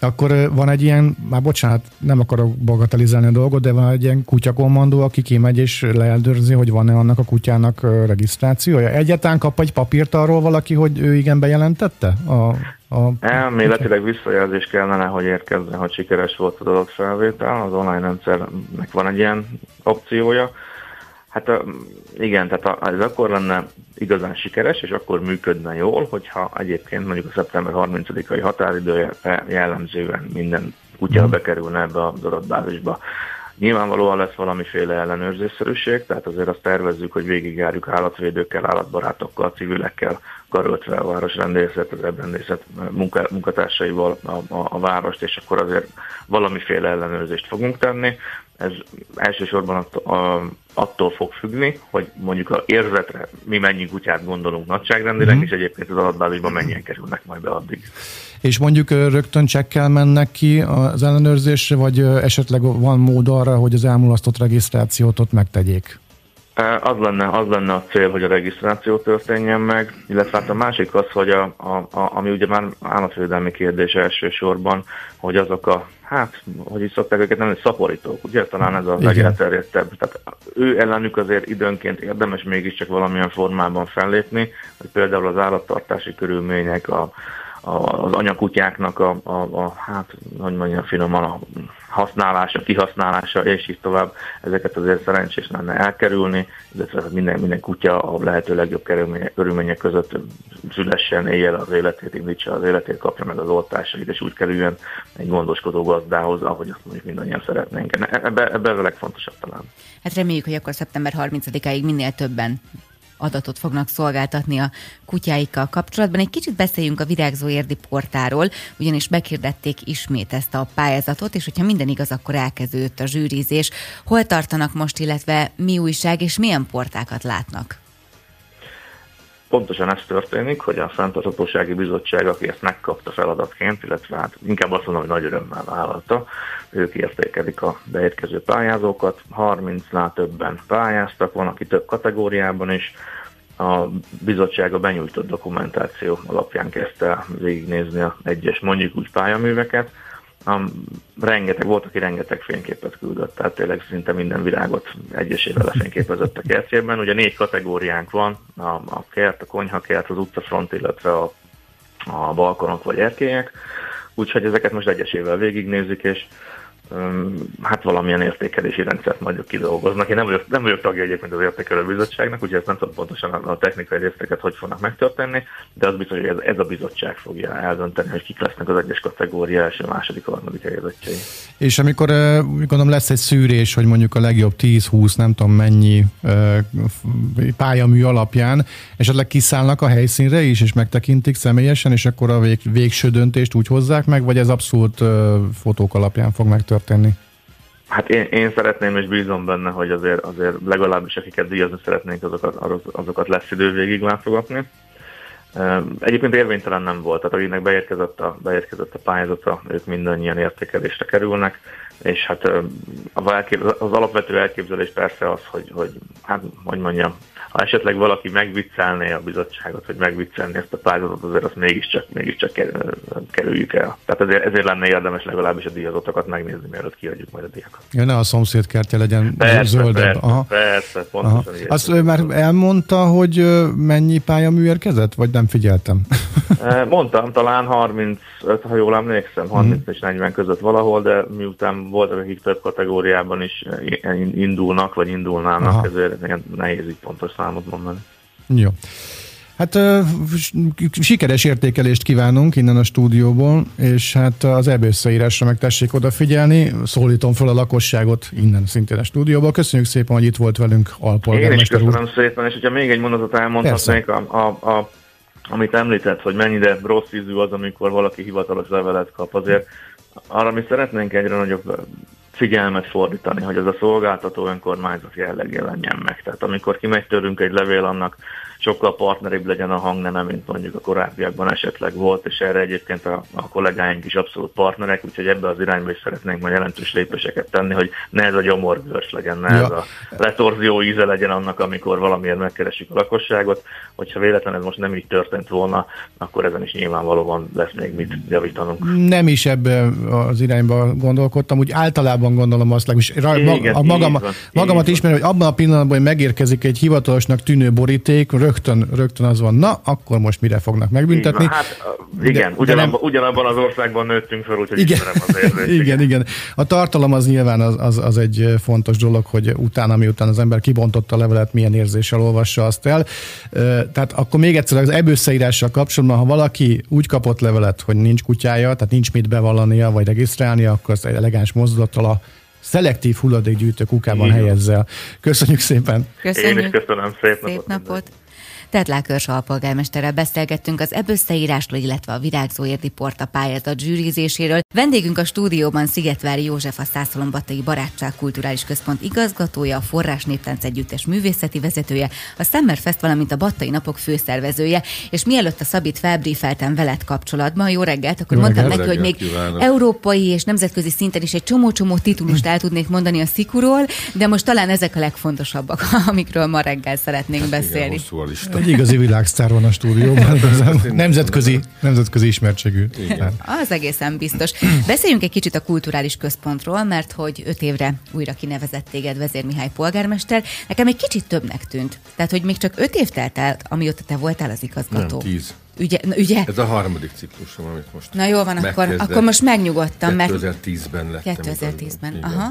akkor van egy ilyen, már bocsánat, nem akarok bagatelizálni a dolgot, de van egy ilyen kutyakommandó, aki kimegy és leeldőrzi, hogy van-e annak a kutyának regisztrációja. Egyáltalán kap egy papírt arról valaki, hogy ő igen bejelentette? Elméletileg visszajelzés kellene, hogy érkezzen, hogy sikeres volt az adatfelvétel. Az online rendszernek van egy ilyen opciója. Hát igen, tehát ez akkor lenne igazán sikeres, és akkor működne jól, hogyha egyébként mondjuk a szeptember 30-ai határidője jellemzően minden kutya bekerülne ebbe az adatbázisba. Nyilvánvalóan lesz valamiféle ellenőrzésszerűség, tehát azért azt tervezzük, hogy végigjárjuk állatvédőkkel, állatbarátokkal, civilekkel, karöltve a városrendészet, az ebrendészet munkatársaival a várost, és akkor azért valamiféle ellenőrzést fogunk tenni. Ez elsősorban attól fog függni, hogy mondjuk az érzetre mi mennyi kutyát gondolunk nagyságrendileg, és egyébként az adatbázisban mennyien kerülnek majd be addig. És mondjuk rögtön csekkel mennek ki az ellenőrzésre, vagy esetleg van mód arra, hogy az elmulasztott regisztrációt ott megtegyék? Az lenne a cél, hogy a regisztráció történjen meg, illetve hát a másik az, hogy ami ugye már állatvédelmi kérdés elsősorban, hogy azok a, hogy is szokták őket nevezni, szaporítók, ugye? Talán ez a legelterjedtebb. Tehát ő ellenük azért időnként érdemes mégiscsak valamilyen formában fellépni, hogy például az állattartási körülmények, az anyakutyáknak finoman a használása, kihasználása, és így tovább, ezeket azért szerencsés lenne elkerülni, illetve minden kutya a lehető legjobb körülmények között szülessen, élje az életét, indítsa az életét, kapja meg az oltásait, és úgy kerüljön egy gondoskodó gazdához, ahogy azt mondjuk mindannyian szeretnénk. Ebben a legfontosabb talán. Hát reméljük, hogy akkor szeptember 30-áig minél többen adatot fognak szolgáltatni a kutyáikkal kapcsolatban. Egy kicsit beszéljünk a virágzó érdi portáról, ugyanis meghirdették ismét ezt a pályázatot, és hogyha minden igaz, akkor elkezdődött a zsűrizés. Hol tartanak most, illetve mi újság, és milyen portákat látnak? Pontosan ez történik, hogy a Fenntarthatósági Bizottság, aki ezt megkapta feladatként, illetve hát inkább azt mondom, hogy nagy örömmel vállalta, ők értékelik a beérkező pályázókat, 30-nál többen pályáztak, van, aki több kategóriában is. A bizottság a benyújtott dokumentáció alapján kezdte végignézni az egyes, mondjuk úgy, pályaműveket. Volt, aki rengeteg fényképet küldött, tehát tényleg szinte minden virágot egyesével lefényképezett a kertjében. Ugye 4 kategóriánk van, a kert, a konyhakert, az utcafront, illetve a balkonok vagy erkélyek, úgyhogy ezeket most egyesével végignézzük, és hát valamilyen értékelési rendszert majd kidolgoznak. Én nem vagyok tagja egyébként az értékelő bizottságnak, úgyhogy ezt nem tudom pontosan a technikai részeket hogy fognak megtörténni, de az biztos, hogy ez a bizottság fogja eldönteni, hogy kik lesznek az egyes kategória és a második, harmadik helyezettjei. És amikor gondolom lesz egy szűrés, hogy mondjuk a legjobb 10-20, nem tudom mennyi pályamű alapján, esetleg kiszállnak a helyszínre is, és megtekintik személyesen, és akkor a végső döntést úgy hozzák meg, vagy ez abszolút fotók alapján fog megtörténni? Hát én szeretném, és bízom benne, hogy azért legalábbis akiket díjazni szeretnénk, azokat lesz idő végig látogatni. Egyébként érvénytelen nem volt, tehát akinek beérkezett a pályázatra, ők mindannyian értékelésre kerülnek, és hát az alapvető elképzelés persze az, hogy ha esetleg valaki megviccelné a bizottságot, vagy megviccelné ezt a pályázatot, azért azt mégiscsak kerüljük el. Tehát ezért lenne érdemes legalábbis a díjazottakat megnézni, mielőtt kiadjuk majd a díjakat. Ja, ne a szomszédkertje legyen zöldebb. Persze, pontosan. Azt ő már elmondta, hogy mennyi pályamű érkezett, vagy nem figyeltem? Mondtam, talán 35, ha jól emlékszem, 30 és 40 között valahol, de miután voltak, akik több kategóriában is indulnak, vagy indulnának, ezért nehéz így pontos számot mondani. Jó. Hát sikeres értékelést kívánunk innen a stúdióból, és hát az EB összeírásra meg tessék odafigyelni. Szólítom fel a lakosságot innen szintén a stúdióból. Köszönjük szépen, hogy itt volt velünk alpolgármester úr. Én is köszönöm szépen, és hogyha még egy mondatot elmondhatnék, amit említett, hogy mennyire rossz ízű az, amikor valaki hivatalos levelet kap. Azért arra mi szeretnénk egyre nagyobb figyelmet fordítani, hogy ez a szolgáltató önkormányzat jellegén legyen meg. Tehát amikor kimegy tőlünk egy levél, annak sokkal partneribb legyen a hangneme, mint mondjuk a korábbiakban esetleg volt, és erre egyébként a kollégáink is abszolút partnerek, úgyhogy ebbe az irányba is szeretnénk majd jelentős lépéseket tenni, hogy ne ez a gyomorgörs legyen, ne ez a retorzió íze legyen annak, amikor valamiért megkeresik a lakosságot. Hogyha véletlenül ez most nem így történt volna, akkor ezen is nyilvánvalóan lesz még mit javítanunk. Nem is ebbe az irányba gondolkodtam, úgy általában gondolom azt, és magamat ismerem, hogy abban a pillanatban, hogy megérkezik egy hivatalosnak tűnő boríték, rögtön az van, na, akkor most mire fognak megbüntetni? Így van, igen, ugyanabban az országban nőttünk fel, úgyhogy ismerem az érzést. Igen. A tartalom az nyilván az egy fontos dolog, hogy miután az ember kibontotta a levelet, milyen érzéssel olvassa azt el. Tehát akkor még egyszer az EB összeírással kapcsolatban, ha valaki úgy kapott levelet, hogy nincs kutyája, tehát nincs mit bevallania, vagy regisztrálnia, akkor az elegáns mozdulattal a szelektív hulladékgyűjtő kukában helyezze el. Köszönjük szépen! Köszönjük. Én is köszönöm, szép napot! Tetlák Örs alpolgármesterrel beszélgettünk az EB összeírásról, illetve a Virágzóért Riporta pályázat zsűrizéséről. Vendégünk a stúdióban Szigetvári József, a Szászolombattai Barátság Kulturális Központ igazgatója, a Forrásnyi Táncegyüttes művészeti vezetője, a Summerfest, valamint a Battai Napok főszervezője. És mielőtt a Szabit felbrífeltem veled kapcsolatban, jó reggelt, akkor mondtam neki, hogy még kívánok. Európai és nemzetközi szinten is egy csomó titulust el tudnék mondani a Szikuról, de most talán ezek a legfontosabbak, amikről ma reggel szeretnénk beszélni. Egy igazi világsztár van a stúdióban, nemzetközi ismertségű. Az egészen biztos. Beszéljünk egy kicsit a kulturális központról, mert hogy 5 évre újra kinevezett téged Vezér Mihály polgármester. Nekem egy kicsit többnek tűnt. Tehát, hogy még csak 5 év telt el, amióta te voltál az igazgató. Nem, 10. Ugye? Ez a harmadik ciklusom, amit most na jól van, akkor most megnyugodtam. 2010-ben lettem. 2010-ben, aha.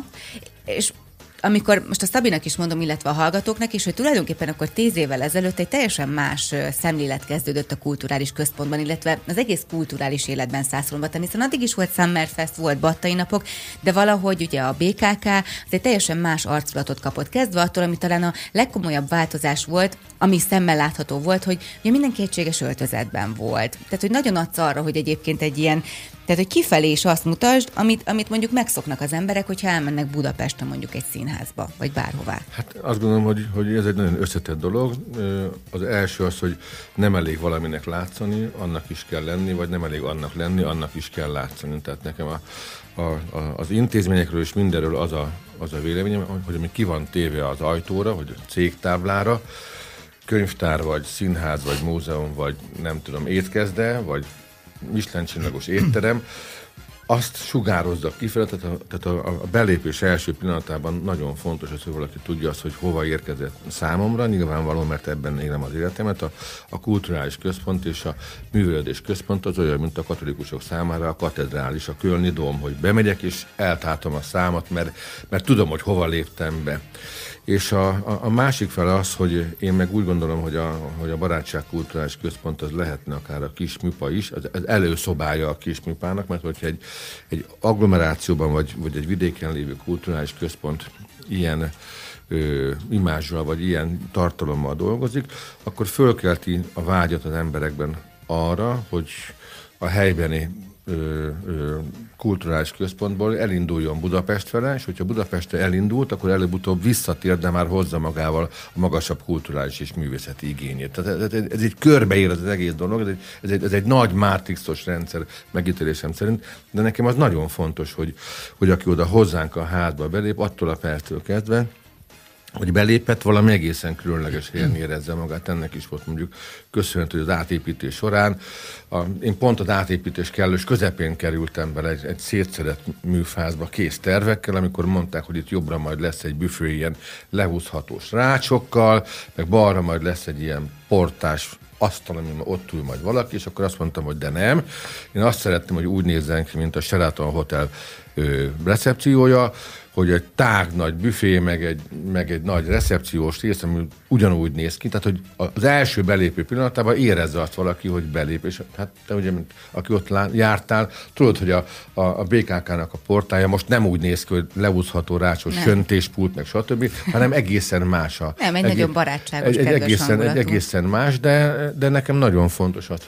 És amikor most a Szabinak is mondom, illetve a hallgatóknak is, hogy tulajdonképpen akkor 10 évvel ezelőtt egy teljesen más szemlélet kezdődött a kulturális központban, illetve az egész kulturális életben Szászolombattán, hiszen addig is volt Summerfest, volt Battai Napok, de valahogy ugye a BKK az egy teljesen más arculatot kapott, kezdve attól, ami talán a legkomolyabb változás volt, ami szemmel látható volt, hogy ugye minden kétséges öltözetben volt. Tehát, hogy nagyon adsz arra, hogy egyébként egy ilyen, tehát, hogy kifelé is azt mutasd, amit mondjuk megszoknak az emberek, hogyha elmennek Budapesten mondjuk egy színházba, vagy bárhová. Hát azt gondolom, hogy ez egy nagyon összetett dolog. Az első az, hogy nem elég valaminek látszani, annak is kell lenni, vagy nem elég annak lenni, annak is kell látszani. Tehát nekem az intézményekről és mindenről az a véleményem, hogy ami ki van téve az ajtóra, vagy a cégtáblára, könyvtár, vagy színház, vagy múzeum, vagy nem tudom, étkezde, vagy Michelin-csillagos étterem, azt sugározza kifelé, tehát a belépés első pillanatában nagyon fontos az, hogy valaki tudja azt, hogy hova érkezett számomra, nyilvánvaló, mert ebben élem az életemet. A kulturális központ és a művelődés központ az olyan, mint a katolikusok számára a katedrális, a kölni dóm, hogy bemegyek és eltátom a számat, mert tudom, hogy hova léptem be. És a másik fel az, hogy én meg úgy gondolom, hogy a Barátság Kulturális Központ az lehetne akár a Kisműpa is, az előszobája a Kisműpának, mert hogyha egy agglomerációban vagy egy vidéken lévő kulturális központ ilyen imázsral vagy ilyen tartalommal dolgozik, akkor fölkelti a vágyat az emberekben arra, hogy a helybeni kulturális központból elinduljon Budapest felé, és hogyha Budapestre elindult, akkor előbb-utóbb visszatér, de már hozza magával a magasabb kulturális és művészeti igényét. Tehát ez egy körbeér az egész dolog, ez egy nagy mátrixos rendszer megítélésem szerint, de nekem az nagyon fontos, hogy aki oda hozzánk a házba belép, attól a perctől kezdve, hogy belépett, valami egészen különleges helyen érezze magát. Ennek is volt mondjuk köszönhető, hogy az átépítés során. Én pont az átépítés kellős közepén kerültem bele egy szétszedett műfázba kész tervekkel, amikor mondták, hogy itt jobbra majd lesz egy büfé ilyen lehúzhatós rácsokkal, meg balra majd lesz egy ilyen portás asztal, amin ott ül majd valaki, és akkor azt mondtam, hogy de nem. Én azt szerettem, hogy úgy nézzen ki, mint a Sheraton Hotel recepciója, hogy egy tág nagy büfé, meg egy nagy recepciós rész, ami ugyanúgy néz ki, tehát hogy az első belépő pillanatában érezze azt valaki, hogy belép, és hát te ugye, mint aki ott jártál, tudod, hogy a BKK-nak a portája most nem úgy néz ki, hogy leúszható rácsos söntéspult, meg stb., hanem egészen más a... Nem, egy nagyon barátságos, kedves hangulatú. Egy egészen más, de nekem nagyon fontos az,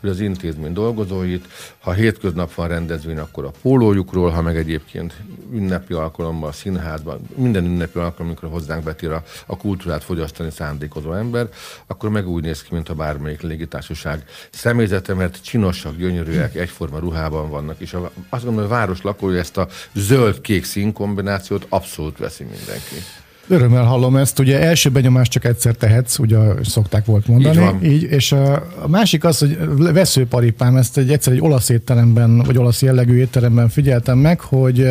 hogy az intézmény dolgozóit, ha hétköznap van rendezvény, akkor a pólójukról, ha meg egyébként ünnepi alkalommal, színházban, minden ünnepi alkalom, amikor hozzánk betér a kultúrát fogyasztani szándékozó ember, akkor meg úgy néz ki, mint a bármelyik légitársaság személyzete, mert csinosak, gyönyörűek, egyforma ruhában vannak, és azt gondolom, hogy a város lakója ezt a zöld-kék szín kombinációt abszolút veszi mindenki. Örömmel hallom ezt, ugye első benyomást csak egyszer tehetsz, ugye szokták volt mondani. Így, és a másik az, hogy veszőparipám, ezt egyszer egy olasz étteremben, vagy olasz jellegű étteremben figyeltem meg, hogy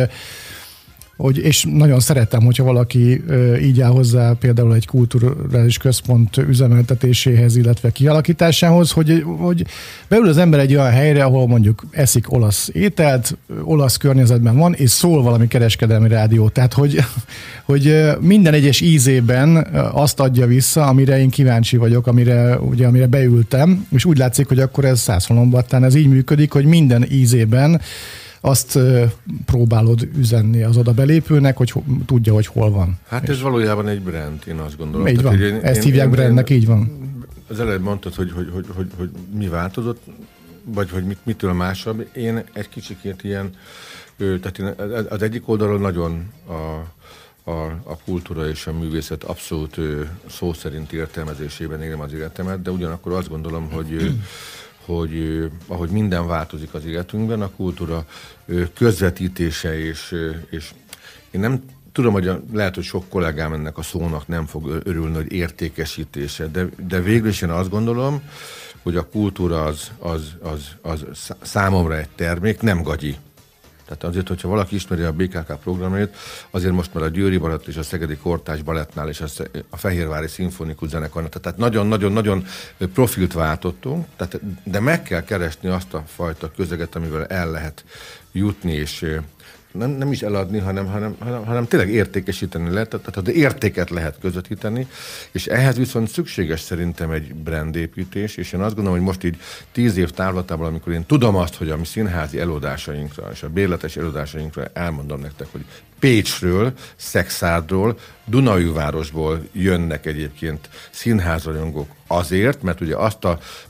és nagyon szeretem, hogyha valaki így áll hozzá például egy kulturális központ üzemeltetéséhez, illetve kialakításához, hogy beül az ember egy olyan helyre, ahol mondjuk eszik olasz ételt, olasz környezetben van, és szól valami kereskedelmi rádió. Tehát, hogy minden egyes ízében azt adja vissza, amire én kíváncsi vagyok, amire beültem, és úgy látszik, hogy akkor ez Szászlombattán ez így működik, hogy minden ízében azt próbálod üzenni az oda belépőnek, hogy tudja, hogy hol van. Hát ez valójában egy brand, én azt gondolom. Így van. Tehát, ezt hívják brandnek, így van. Az előbb mondtad, hogy mi változott, vagy hogy mitől másabb. Én egy kicsikét ilyen, tehát az egyik oldalon nagyon a kultúra és a művészet abszolút szó szerint értelmezésében élem az életemet, de ugyanakkor azt gondolom, hogy ahogy minden változik az életünkben, a kultúra közvetítése, és én nem tudom, hogy lehet, hogy sok kollégám ennek a szónak nem fog örülni, hogy értékesítése, de végül is én azt gondolom, hogy a kultúra az számomra egy termék, nem gagyi. Tehát azért, hogyha valaki ismeri a BKK programjait, azért most már a Győri Balett és a Szegedi Kortárs Balettnál és a Fehérvári Szimfonikus Zenekarnál, tehát nagyon-nagyon-nagyon profilt váltottunk, tehát, de meg kell keresni azt a fajta közeget, amivel el lehet jutni, és nem is eladni, hanem tényleg értékesíteni lehet, tehát az értéket lehet közvetíteni, és ehhez viszont szükséges szerintem egy brandépítés, és én azt gondolom, hogy most így 10 év távlatában, amikor én tudom azt, hogy a mi színházi előadásainkra és a bérletes előadásainkra elmondom nektek, hogy Pécsről, Szexárdról, Dunaújvárosból jönnek egyébként színházrajongók azért, mert ugye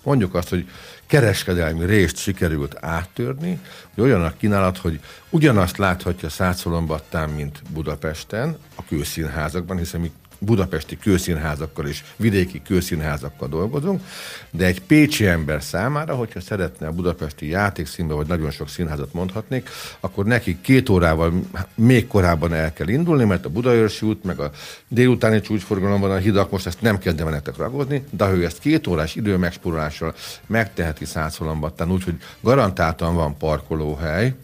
mondjuk azt, hogy kereskedelmi részt sikerült áttörni, hogy olyan a kínálat, hogy ugyanazt láthatja Százszolombattán, mint Budapesten, a kőszínházakban, hiszen mi budapesti kőszínházakkal és vidéki kőszínházakkal dolgozunk, de egy pécsi ember számára, hogyha szeretne a budapesti játékszínbe, vagy nagyon sok színházat mondhatnék, akkor neki 2 órával még korábban el kell indulni, mert a Budaörsi út, meg a délutáni csúcsforgalomban a hidak, most ezt nem kezdem nektek ragozni, de ha ő ezt 2 órás időmegspórolással megteheti Százszolombattán, úgyhogy garantáltan van parkolóhely,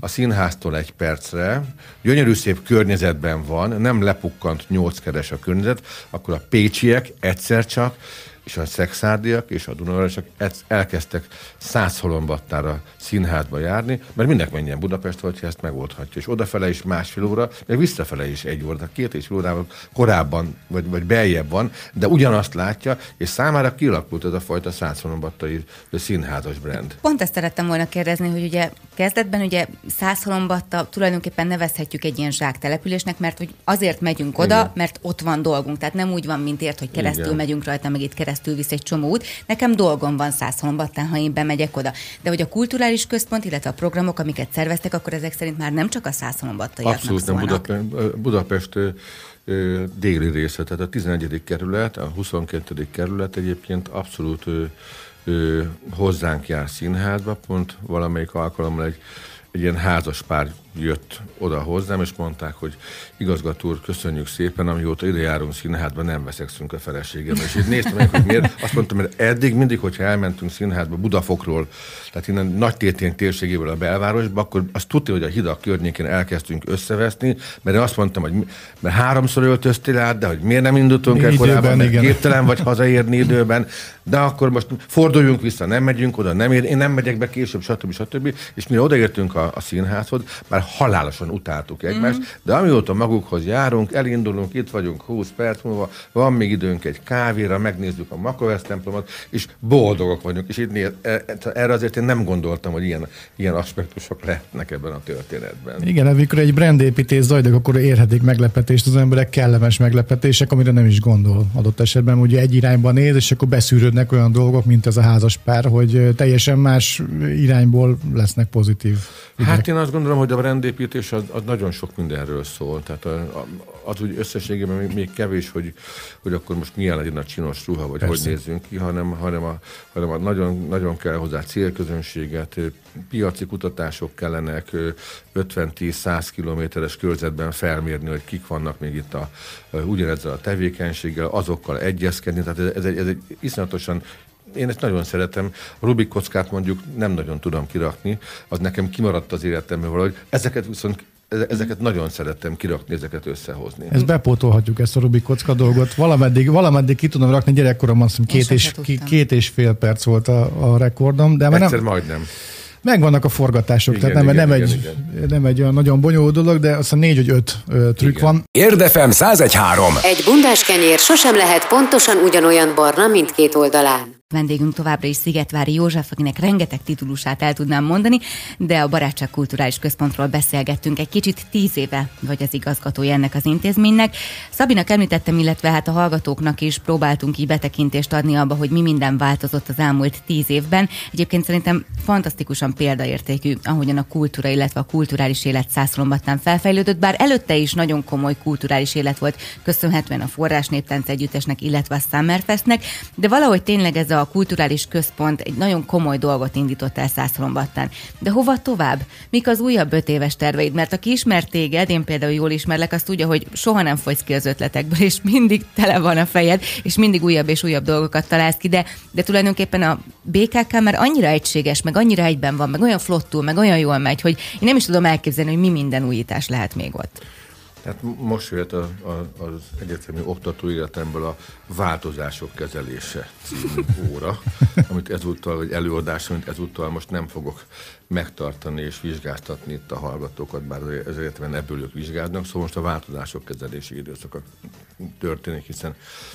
a színháztól 1 percre, gyönyörű szép környezetben van, nem lepukkant 8 keres a környezet, akkor a pécsiek egyszer csak, és a szexárdiak és a dunaújvárosak elkezdtek Százszolombattára színházba járni, mert mindenki menjen Budapestre, hogyha ezt megoldhatja. És odafele is 1,5 óra, meg visszafele is 1 óra, 2,5 órával korábban, vagy beljebb van, de ugyanazt látja, és számára kialakult ez a fajta Százszolombattai színházas brand. Pont ezt szerettem volna kérdezni, hogy ugye kezdetben ugye Százszolombatta tulajdonképpen nevezhetjük egy ilyen zsáktelepülésnek, mert hogy azért megyünk oda, igen, mert ott van dolgunk. Tehát nem úgy van, mint ért, hogy keresztül, igen, megyünk rajta, meg itt keresztül keresztül visz egy csomó út. Nekem dolgom van Százszombathelyén, ha én bemegyek oda. De hogy a kulturális központ, illetve a programok, amiket szerveztek, akkor ezek szerint már nem csak a Százszombathelyeknek szólnak. Abszolút, Budapest déli része, tehát a 11. kerület, a 22. kerület egyébként abszolút hozzánk jár színházba, pont valamelyik alkalommal egy ilyen házas pár jött oda hozzám, és mondták, hogy igazgató úr, köszönjük szépen, amióta ide járunk színházba, nem veszekszünk a feleségemmel. És így néztem meg, hogy miért. Azt mondtam, mert eddig mindig, hogyha elmentünk színházba Budafokról, tehát innen Nagytétén térségéből a belvárosba, akkor azt tudja, hogy a hidak környékén elkezdtünk összeveszni, mert azt mondtam, hogy mert háromszor öltöztél át, de hogy miért nem indultunk el korábban, mert képtelen vagy hazaérni időben, de akkor most forduljunk vissza, nem megyünk oda, én nem megyek be később, stb. És mire odaértünk a színházhoz, már halálosan utáltuk egymást, de amióta magukhoz járunk, elindulunk, itt vagyunk 20 perc múlva, van még időnk egy kávéra, megnézzük a Makovesz templomot, és boldogok vagyunk. És erre azért én nem gondoltam, hogy ilyen aspektusok lehetnek ebben a történetben. Igen, amikor egy brandépítés zajlik, akkor érhetik meglepetést az emberek, kellemes meglepetések, amire nem is gondol adott esetben. Ugye egy irányba néz, és akkor beszűrődnek olyan dolgok, mint ez a házas pár, hogy teljesen más irányból lesznek pozitív. Hát én azt gondolom, hogy a rendépítés az nagyon sok mindenről szól, tehát az úgy összességében még kevés, hogy akkor most milyen legyen a csinos ruha, vagy persze, hogy nézzünk ki, hanem nagyon, nagyon kell hozzá célközönséget, piaci kutatások kellenek, 50-10-100 kilométeres körzetben felmérni, hogy kik vannak még itt ugyanezzel a tevékenységgel, azokkal egyezkedni, tehát ez egy iszonyatosan. Én ezt nagyon szeretem. A Rubik kockát mondjuk nem nagyon tudom kirakni, az nekem kimaradt az életemben valahogy. Ezeket viszont nagyon szerettem kirakni, ezeket összehozni. Ezt bepótolhatjuk, ezt a Rubik kocka dolgot. Valameddig ki tudom rakni, gyerekkoromban azt hiszem két és fél perc volt a rekordom. De egyszer majdnem. Megvannak a forgatások, igen, tehát nem egy olyan nagyon bonyolult dolog, de azt hiszem 4 vagy 5 trükk van. Érdefem 101.3. Egy bundás kenyér sosem lehet pontosan ugyanolyan barna mindkét oldalán. Vendégünk továbbra is Szigetvári József, akinek rengeteg titulusát el tudnám mondani, de a Barátság Kulturális Központról beszélgettünk egy kicsit. 10 éve vagy az igazgatója ennek az intézménynek. Szabinak említettem, illetve hát a hallgatóknak is próbáltunk így betekintést adni abba, hogy mi minden változott az elmúlt 10 évben. Egyébként szerintem fantasztikusan példaértékű, ahogyan a kultúra, illetve a kulturális élet Százszombathelyen felfejlődött, bár előtte is nagyon komoly kulturális élet volt, köszönhetően a Forrásnyi Táncegyüttesnek, illetve a Summerfestnek, de valahogy tényleg ez a kulturális központ egy nagyon komoly dolgot indított el Százszombathelyen. De hova tovább? Mik az újabb 5 éves terveid? Mert aki ismer téged, én például jól ismerlek, azt tudja, hogy soha nem fogysz ki az ötletekből, és mindig tele van a fejed, és mindig újabb és újabb dolgokat találsz ki, de tulajdonképpen a BKK már annyira egységes, meg annyira egyben van, meg olyan flottul, meg olyan jól megy, hogy én nem is tudom elképzelni, hogy mi minden újítás lehet még ott. Tehát most jött az egyetemi oktató életemből a változások kezelése című óra, amit ezúttal most nem fogok megtartani és vizsgáztatni itt a hallgatókat, bár az egyetemen ebből ők vizsgáznak, szóval most a változások kezelési időszaka történik, hiszen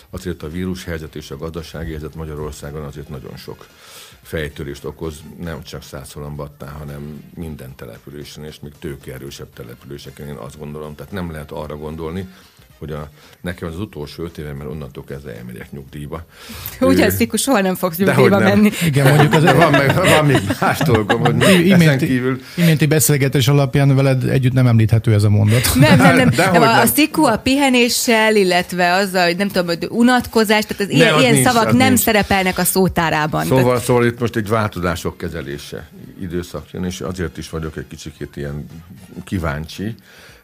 azért a vírushelyzet és a gazdasági helyzet Magyarországon azért nagyon sok fejtörést okoz, nem csak Százszombathelyen, hanem minden településen, és még tőkeerősebb településeken, én azt gondolom, tehát nem lehet arra gondolni, hogy nekem az utolsó 5 éve, mert onnantól kezdve elmegyek nyugdíjba. Úgy elszikus, soha nem fogsz nyugdíjba menni. Igen, mondjuk az van még más dolgom, hogy ezen kívül. Iménti beszélgetés alapján veled együtt nem említhető ez a mondat. Nem. A sziku a pihenéssel, illetve azzal, hogy nem tudom, hogy unatkozás, tehát az ilyen szavak nem szerepelnek a szótárában. Szóval itt most egy változások kezelése időszak jön, és azért is vagyok egy kicsikét ilyen kíváncsi,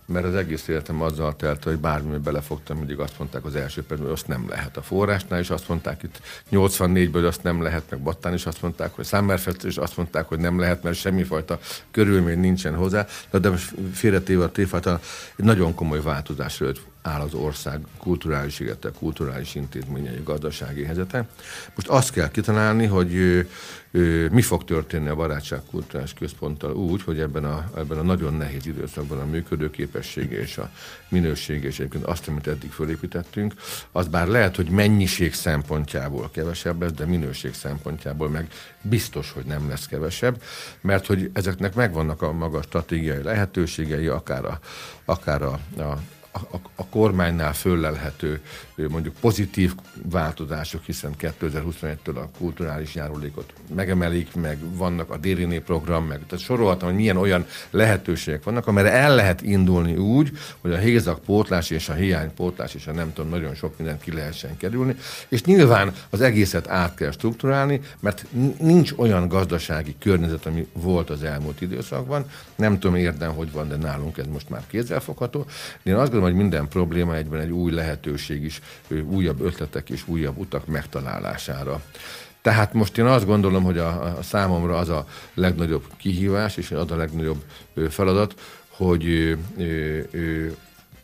mert az egész életem azzal telt, hogy bármi belefogtam, mindig azt mondták az első percben, hogy azt nem lehet a Forrásnál, és azt mondták itt 84-ből, hogy azt nem lehet, meg Battán is azt mondták, hogy Summerfest, és azt mondták, hogy nem lehet, mert semmifajta körülmény nincsen hozzá. De most félretéve a tévháltal, egy nagyon komoly változás előtt áll az ország kulturális élete, kulturális intézményei, gazdasági helyzete. Most azt kell kitalálni, hogy mi fog történni a Barátság Kulturális Központtal úgy, hogy ebben a nagyon nehéz időszakban a működőképessége és a minősége, és egyébként azt, amit eddig fölépítettünk, az bár lehet, hogy mennyiség szempontjából kevesebb lesz, de minőség szempontjából meg biztos, hogy nem lesz kevesebb, mert hogy ezeknek megvannak a maga stratégiai lehetőségei, akár a a kormánynál föllelhető mondjuk pozitív változások, hiszen 2021-től a kulturális járulékot megemelik, meg vannak a Dériné program, meg tehát sorolhatom, hogy milyen olyan lehetőségek vannak, amire el lehet indulni úgy, hogy a hézagpótlás és a hiánypótlás és a nem tudom, nagyon sok mindent ki lehessen kerülni, és nyilván az egészet át kell strukturálni, mert nincs olyan gazdasági környezet, ami volt az elmúlt időszakban, nem tudom érdem, hogy van, de nálunk ez most már kézzelfogható. Én azt gondolom, hogy minden probléma egyben egy új lehetőség is, újabb ötletek és újabb utak megtalálására. Tehát most én azt gondolom, hogy a számomra az a legnagyobb kihívás, és az a legnagyobb feladat, hogy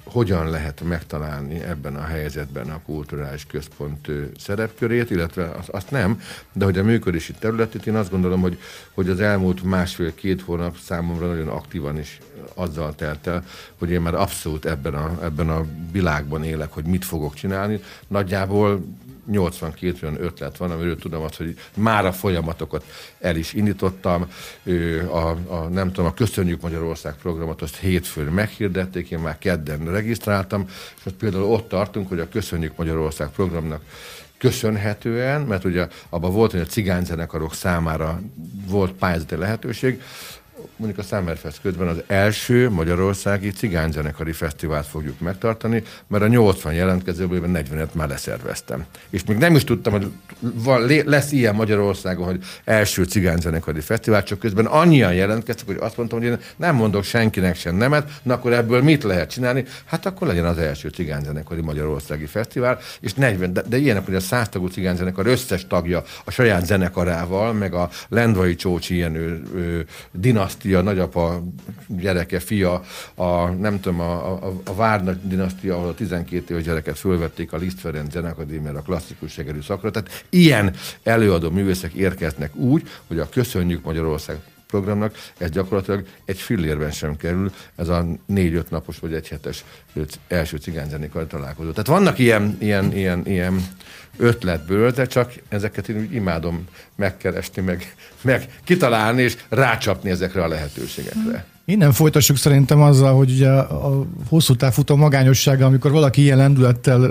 hogyan lehet megtalálni ebben a helyzetben a kulturális központ szerepkörét, illetve azt nem, de hogy a működési területét, én azt gondolom, hogy az elmúlt másfél-két hónap számomra nagyon aktívan is azzal telt el, hogy én már abszolút ebben a világban élek, hogy mit fogok csinálni. Nagyjából 82 olyan ötlet van, amiről tudom azt, hogy már a folyamatokat el is indítottam. A Köszönjük Magyarország programot azt hétfőn meghirdették, én már kedden regisztráltam, és most például ott tartunk, hogy a Köszönjük Magyarország programnak köszönhetően, mert ugye abban volt, hogy a cigányzenekarok számára volt pályázati lehetőség, mondjuk a Summerfest közben az első magyarországi cigányzenekari fesztivált fogjuk megtartani, mert a 80 jelentkezőből 40-et már leszerveztem. És még nem is tudtam, hogy lesz ilyen Magyarországon, hogy első cigányzenekari fesztivál, csak közben annyian jelentkeztek, hogy azt mondtam, hogy én nem mondok senkinek sem nemet, na akkor ebből mit lehet csinálni? Hát akkor legyen az első cigányzenekari magyarországi fesztivál, és 40, de ilyenek, hogy a 100 tagú cigányzenekar összes tagja a saját zenekarával, meg a Lendvai Csócsi ilyen dinasztia, nagyapa, gyereke, fia, a Várna dinasztia, ahol a 12 éves gyereket fölvették a Liszt Ferenc Zenakadémiára a klasszikus segerű szakra. Tehát ilyen előadó művészek érkeznek úgy, hogy a Köszönjük Magyarország programnak ez gyakorlatilag egy fillérben sem kerül, ez a 4-5 napos vagy 1 hetes első cigányzenékkal találkozó. Tehát vannak ilyen ötletből, de csak ezeket én úgy imádom megkeresni, meg kitalálni és rácsapni ezekre a lehetőségekre. Innen folytassuk szerintem azzal, hogy ugye a hosszú távfutó magányossága, amikor valaki ilyen lendülettel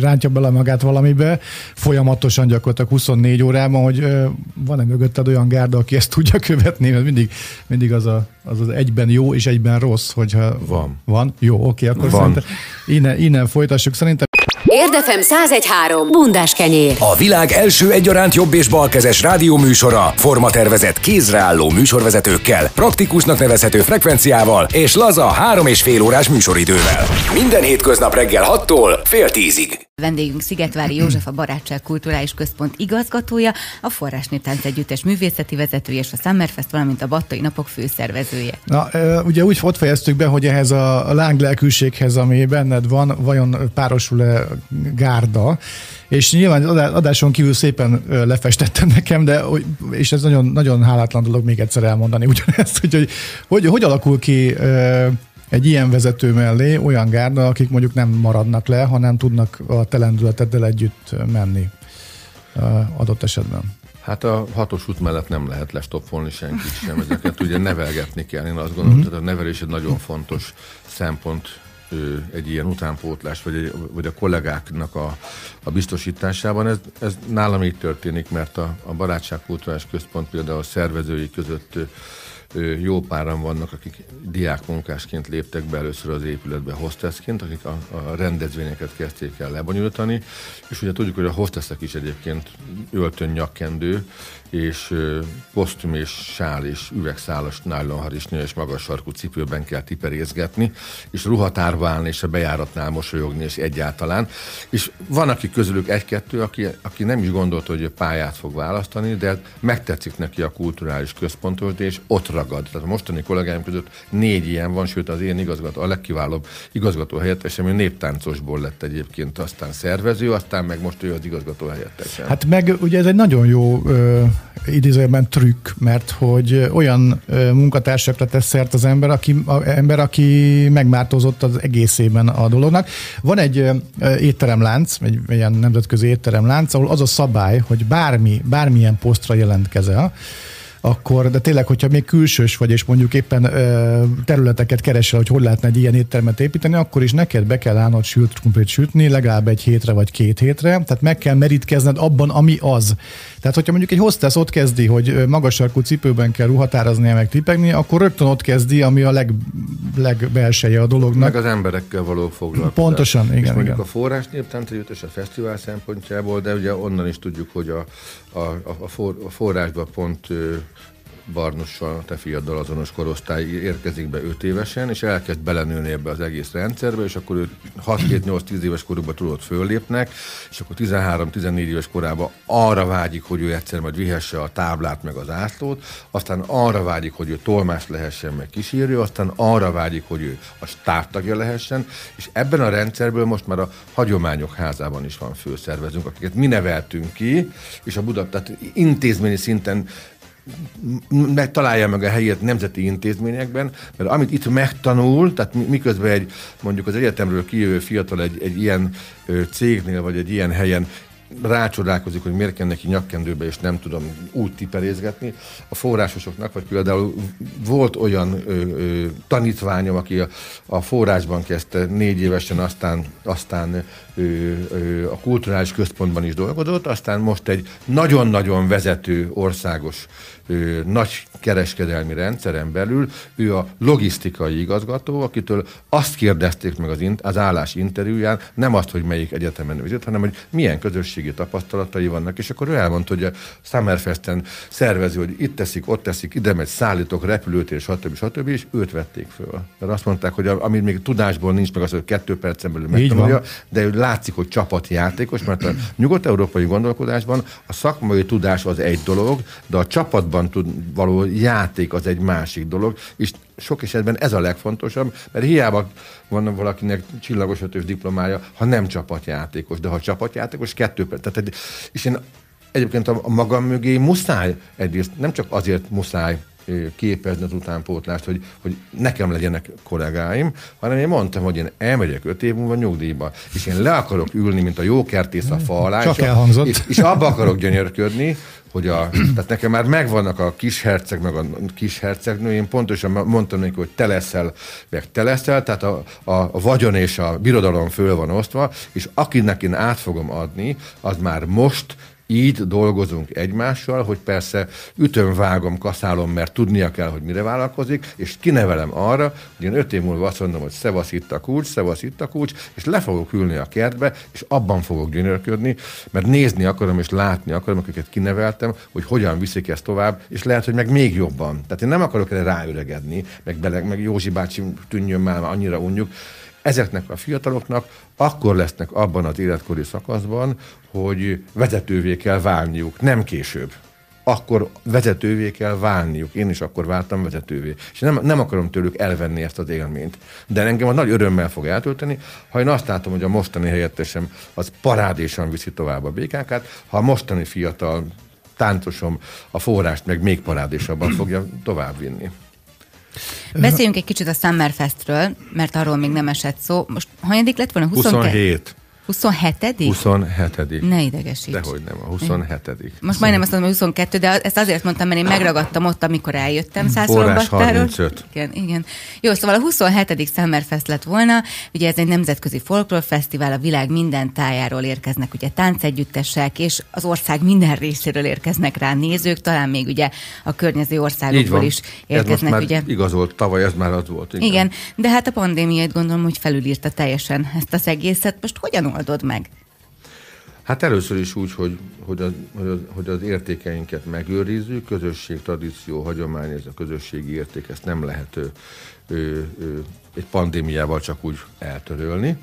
rántja bele magát valamibe, folyamatosan gyakorlatilag 24 órában, hogy van-e mögötted olyan gárda, aki ezt tudja követni, mert mindig az egyben jó és egyben rossz, hogyha van. Jó, oké, akkor van. Szerintem innen folytassuk szerintem. Érdefem 101.3 Bundás kenyér. A világ első egyaránt jobb és balkezes rádióműsora, formatervezett kézreálló műsorvezetőkkel, praktikusnak nevezhető frekvenciával és laza 3,5 órás műsoridővel. Minden hétköznap reggel 6-tól fél 10-ig. Vendégünk Szigetvári József, a Barátság Kulturális Központ igazgatója, a Forrásnyi Táncegyüttes művészeti vezetője és a Summerfest, valamint a Battai Napok főszervezője. Na, ugye úgy ott fejeztük be, hogy ehhez a lánglelkűséghez, ami benned van, vajon párosul-e gárda, és nyilván adáson kívül szépen lefestettem nekem, de és ez nagyon, nagyon hálátlan dolog még egyszer elmondani ugyanezt, hogy alakul ki egy ilyen vezető mellé olyan gárda, akik mondjuk nem maradnak le, hanem tudnak a te lendületeddel együtt menni adott esetben. Hát a 6-os út mellett nem lehet lestopolni senkit sem, ezeket ugye nevelgetni kell, én azt gondolom, tehát a nevelés egy nagyon fontos szempont egy ilyen utánpótlás, vagy a kollégáknak a biztosításában. Ez nálam így történik, mert a Barátság Kulturális Központ például a szervezői között jó páran vannak, akik diákmunkásként léptek be először az épületbe hostessként, akik a rendezvényeket kezdték el lebonyolítani, és ugye tudjuk, hogy a hostessek is egyébként öltönnyakkendő, és kosztüm és sál és üvegszálas nájlonharisnya és magas sarkú cipőben kell tiperészgetni, és ruhatárba állni, és a bejáratnál mosolyogni, és egyáltalán. És van, aki közülük egy-kettő, aki nem is gondolta, hogy pályát fog választani, de megtetszik neki a kulturális központot, és ott ragad. Tehát a mostani kollégáim között 4 ilyen van, sőt az én igazgató, a legkiválóbb igazgató helyettesem, ő néptáncosból lett egyébként, aztán szervező, aztán meg most ő az igazgató helyettesem. Hát meg ugye ez egy nagyon jó idézőjelben trükk, mert hogy olyan munkatársakra tesz szert az ember, aki megmártózott az egészében a dolognak. Van egy étteremlánc, egy ilyen nemzetközi étteremlánc, ahol az a szabály, hogy bármilyen posztra jelentkezel, akkor, de tényleg, hogyha még külsős vagy, és mondjuk éppen területeket keresel, hogy hol lehetne egy ilyen éttermet építeni, akkor is neked be kell állnod sült krumplét sütni, legalább egy hétre vagy két hétre, tehát meg kell merítkezned abban, ami az. Tehát, hogyha mondjuk egy hostess ott kezdi, hogy magas sarkú cipőben kell ruhatároznia, meg tipegni, akkor rögtön ott kezdi, ami a legbelseje a dolognak. Meg az emberekkel való foglalkozás. Pontosan, igen. És mondjuk igen. A Forrásnyi Táncegyüttes a fesztivál szempontjából, de ugye onnan is tudjuk, hogy a Forrásba pont Barnussal, a te fiatal azonos korosztály érkezik be 5 évesen, és elkezd belenőni ebbe az egész rendszerbe, és akkor ő 6-7-8-10 éves korukban tudod föllépnek, és akkor 13-14 éves korában arra vágyik, hogy ő egyszer majd vihesse a táblát meg az ászlót, aztán arra vágyik, hogy ő tolmás lehessen meg kísérő, aztán arra vágyik, hogy ő a stábtagja lehessen, és ebben a rendszerből most már a hagyományok házában is van főszervezünk, akiket mi neveltünk ki, és a Budapest intézményi szinten megtalálja meg a helyét nemzeti intézményekben, mert amit itt megtanul, tehát miközben egy, mondjuk az egyetemről kijövő fiatal egy ilyen cégnél, vagy egy ilyen helyen rácsodálkozik, hogy miért kell neki nyakkendőbe, és nem tudom úgy tiperézgetni. A forrásosoknak, vagy például volt olyan tanítványom, aki a Forrásban kezdte 4 évesen, aztán a Kulturális Központban is dolgozott, aztán most egy nagyon-nagyon vezető országos nagy kereskedelmi rendszeren belül, ő a logisztikai igazgató, akitől azt kérdezték meg az állás interjúján, nem azt, hogy melyik egyetemen végzett, hanem hogy milyen közösségi tapasztalatai vannak, és akkor ő elmondta, hogy a Summerfesten szervezi, hogy itt teszik, ott teszik, ide megy, szállítok repülőtér, stb. És őt vették föl. Mert azt mondták, hogy amit még tudásból nincs, meg az, hogy 2 percen belül megtanulja, de ő látszik, hogy csapatjátékos, mert a nyugat-európai gondolkodásban a szakmai tudás az egy dolog, de a csapatban való játék az egy másik dolog, és sok esetben ez a legfontosabb, mert hiába van valakinek csillagos 5-ös diplomája, ha nem csapatjátékos, de ha csapatjátékos, 2 perc. Tehát és én egyébként a magam mögé muszáj egyrészt, nem csak azért muszáj képezni az utánpótlást, hogy nekem legyenek kollégáim, hanem én mondtam, hogy én elmegyek 5 év múlva nyugdíjba, és én le akarok ülni, mint a jó kertész a fa alá, csak elhangzott. És abba akarok gyönyörködni, hogy tehát nekem már megvannak a kisherceg, meg a kishercegnő, én pontosan mondtam neki, hogy te leszel, tehát a vagyon és a birodalom föl van osztva, és akinek én át fogom adni, az már most így dolgozunk egymással, hogy persze ütöm, vágom, kaszálom, mert tudnia kell, hogy mire vállalkozik, és kinevelem arra, hogy én 5 év múlva azt mondom, hogy szevasz itt a kulcs, és le fogok ülni a kertbe, és abban fogok gyönyörködni, mert nézni akarom, és látni akarom, akiket kineveltem, hogy hogyan viszik ezt tovább, és lehet, hogy meg még jobban. Tehát én nem akarok erre ráüregedni, meg Józsi bácsi tűnjön már, annyira unjuk. Ezeknek a fiataloknak akkor lesznek abban az életkori szakaszban, hogy vezetővé kell válniuk, nem később. Akkor vezetővé kell válniuk. Én is akkor váltam vezetővé. És nem akarom tőlük elvenni ezt az élményt. De engem a nagy örömmel fog eltölteni, ha én azt látom, hogy a mostani helyettesem az parádésan viszi tovább a BKK-t, ha a mostani fiatal táncosom a Forrást meg még parádésabban fogja továbbvinni. Beszéljünk egy kicsit a Summerfestről, mert arról még nem esett szó. Most hanyadik lett volna? 27. 27. 27. Ne idegesíts. Dehogy nem, a 27. Most majdnem azt mondom, hogy 22, de ezt azért mondtam, mert én megragadtam ott, amikor eljöttem Szászolombattáról. Forrás 35. Igen. Jó, szóval a 27. Summerfest lett volna, ugye ez egy nemzetközi folklorfesztivál, a világ minden tájáról érkeznek ugye táncegyüttesek, és az ország minden részéről érkeznek rá nézők, talán még ugye a környező országokból is érkeznek. Ez ugye igazolt, tavaly ez már az volt. Igen, de hát a pandémiát gondolom, hogy felülírta teljesen ezt az egészet. Most hogyan adod meg? Hát először is úgy, hogy az értékeinket megőrizzük, közösség, tradíció, hagyomány, ez a közösségi érték, ezt nem lehet egy pandémiával csak úgy eltörölni.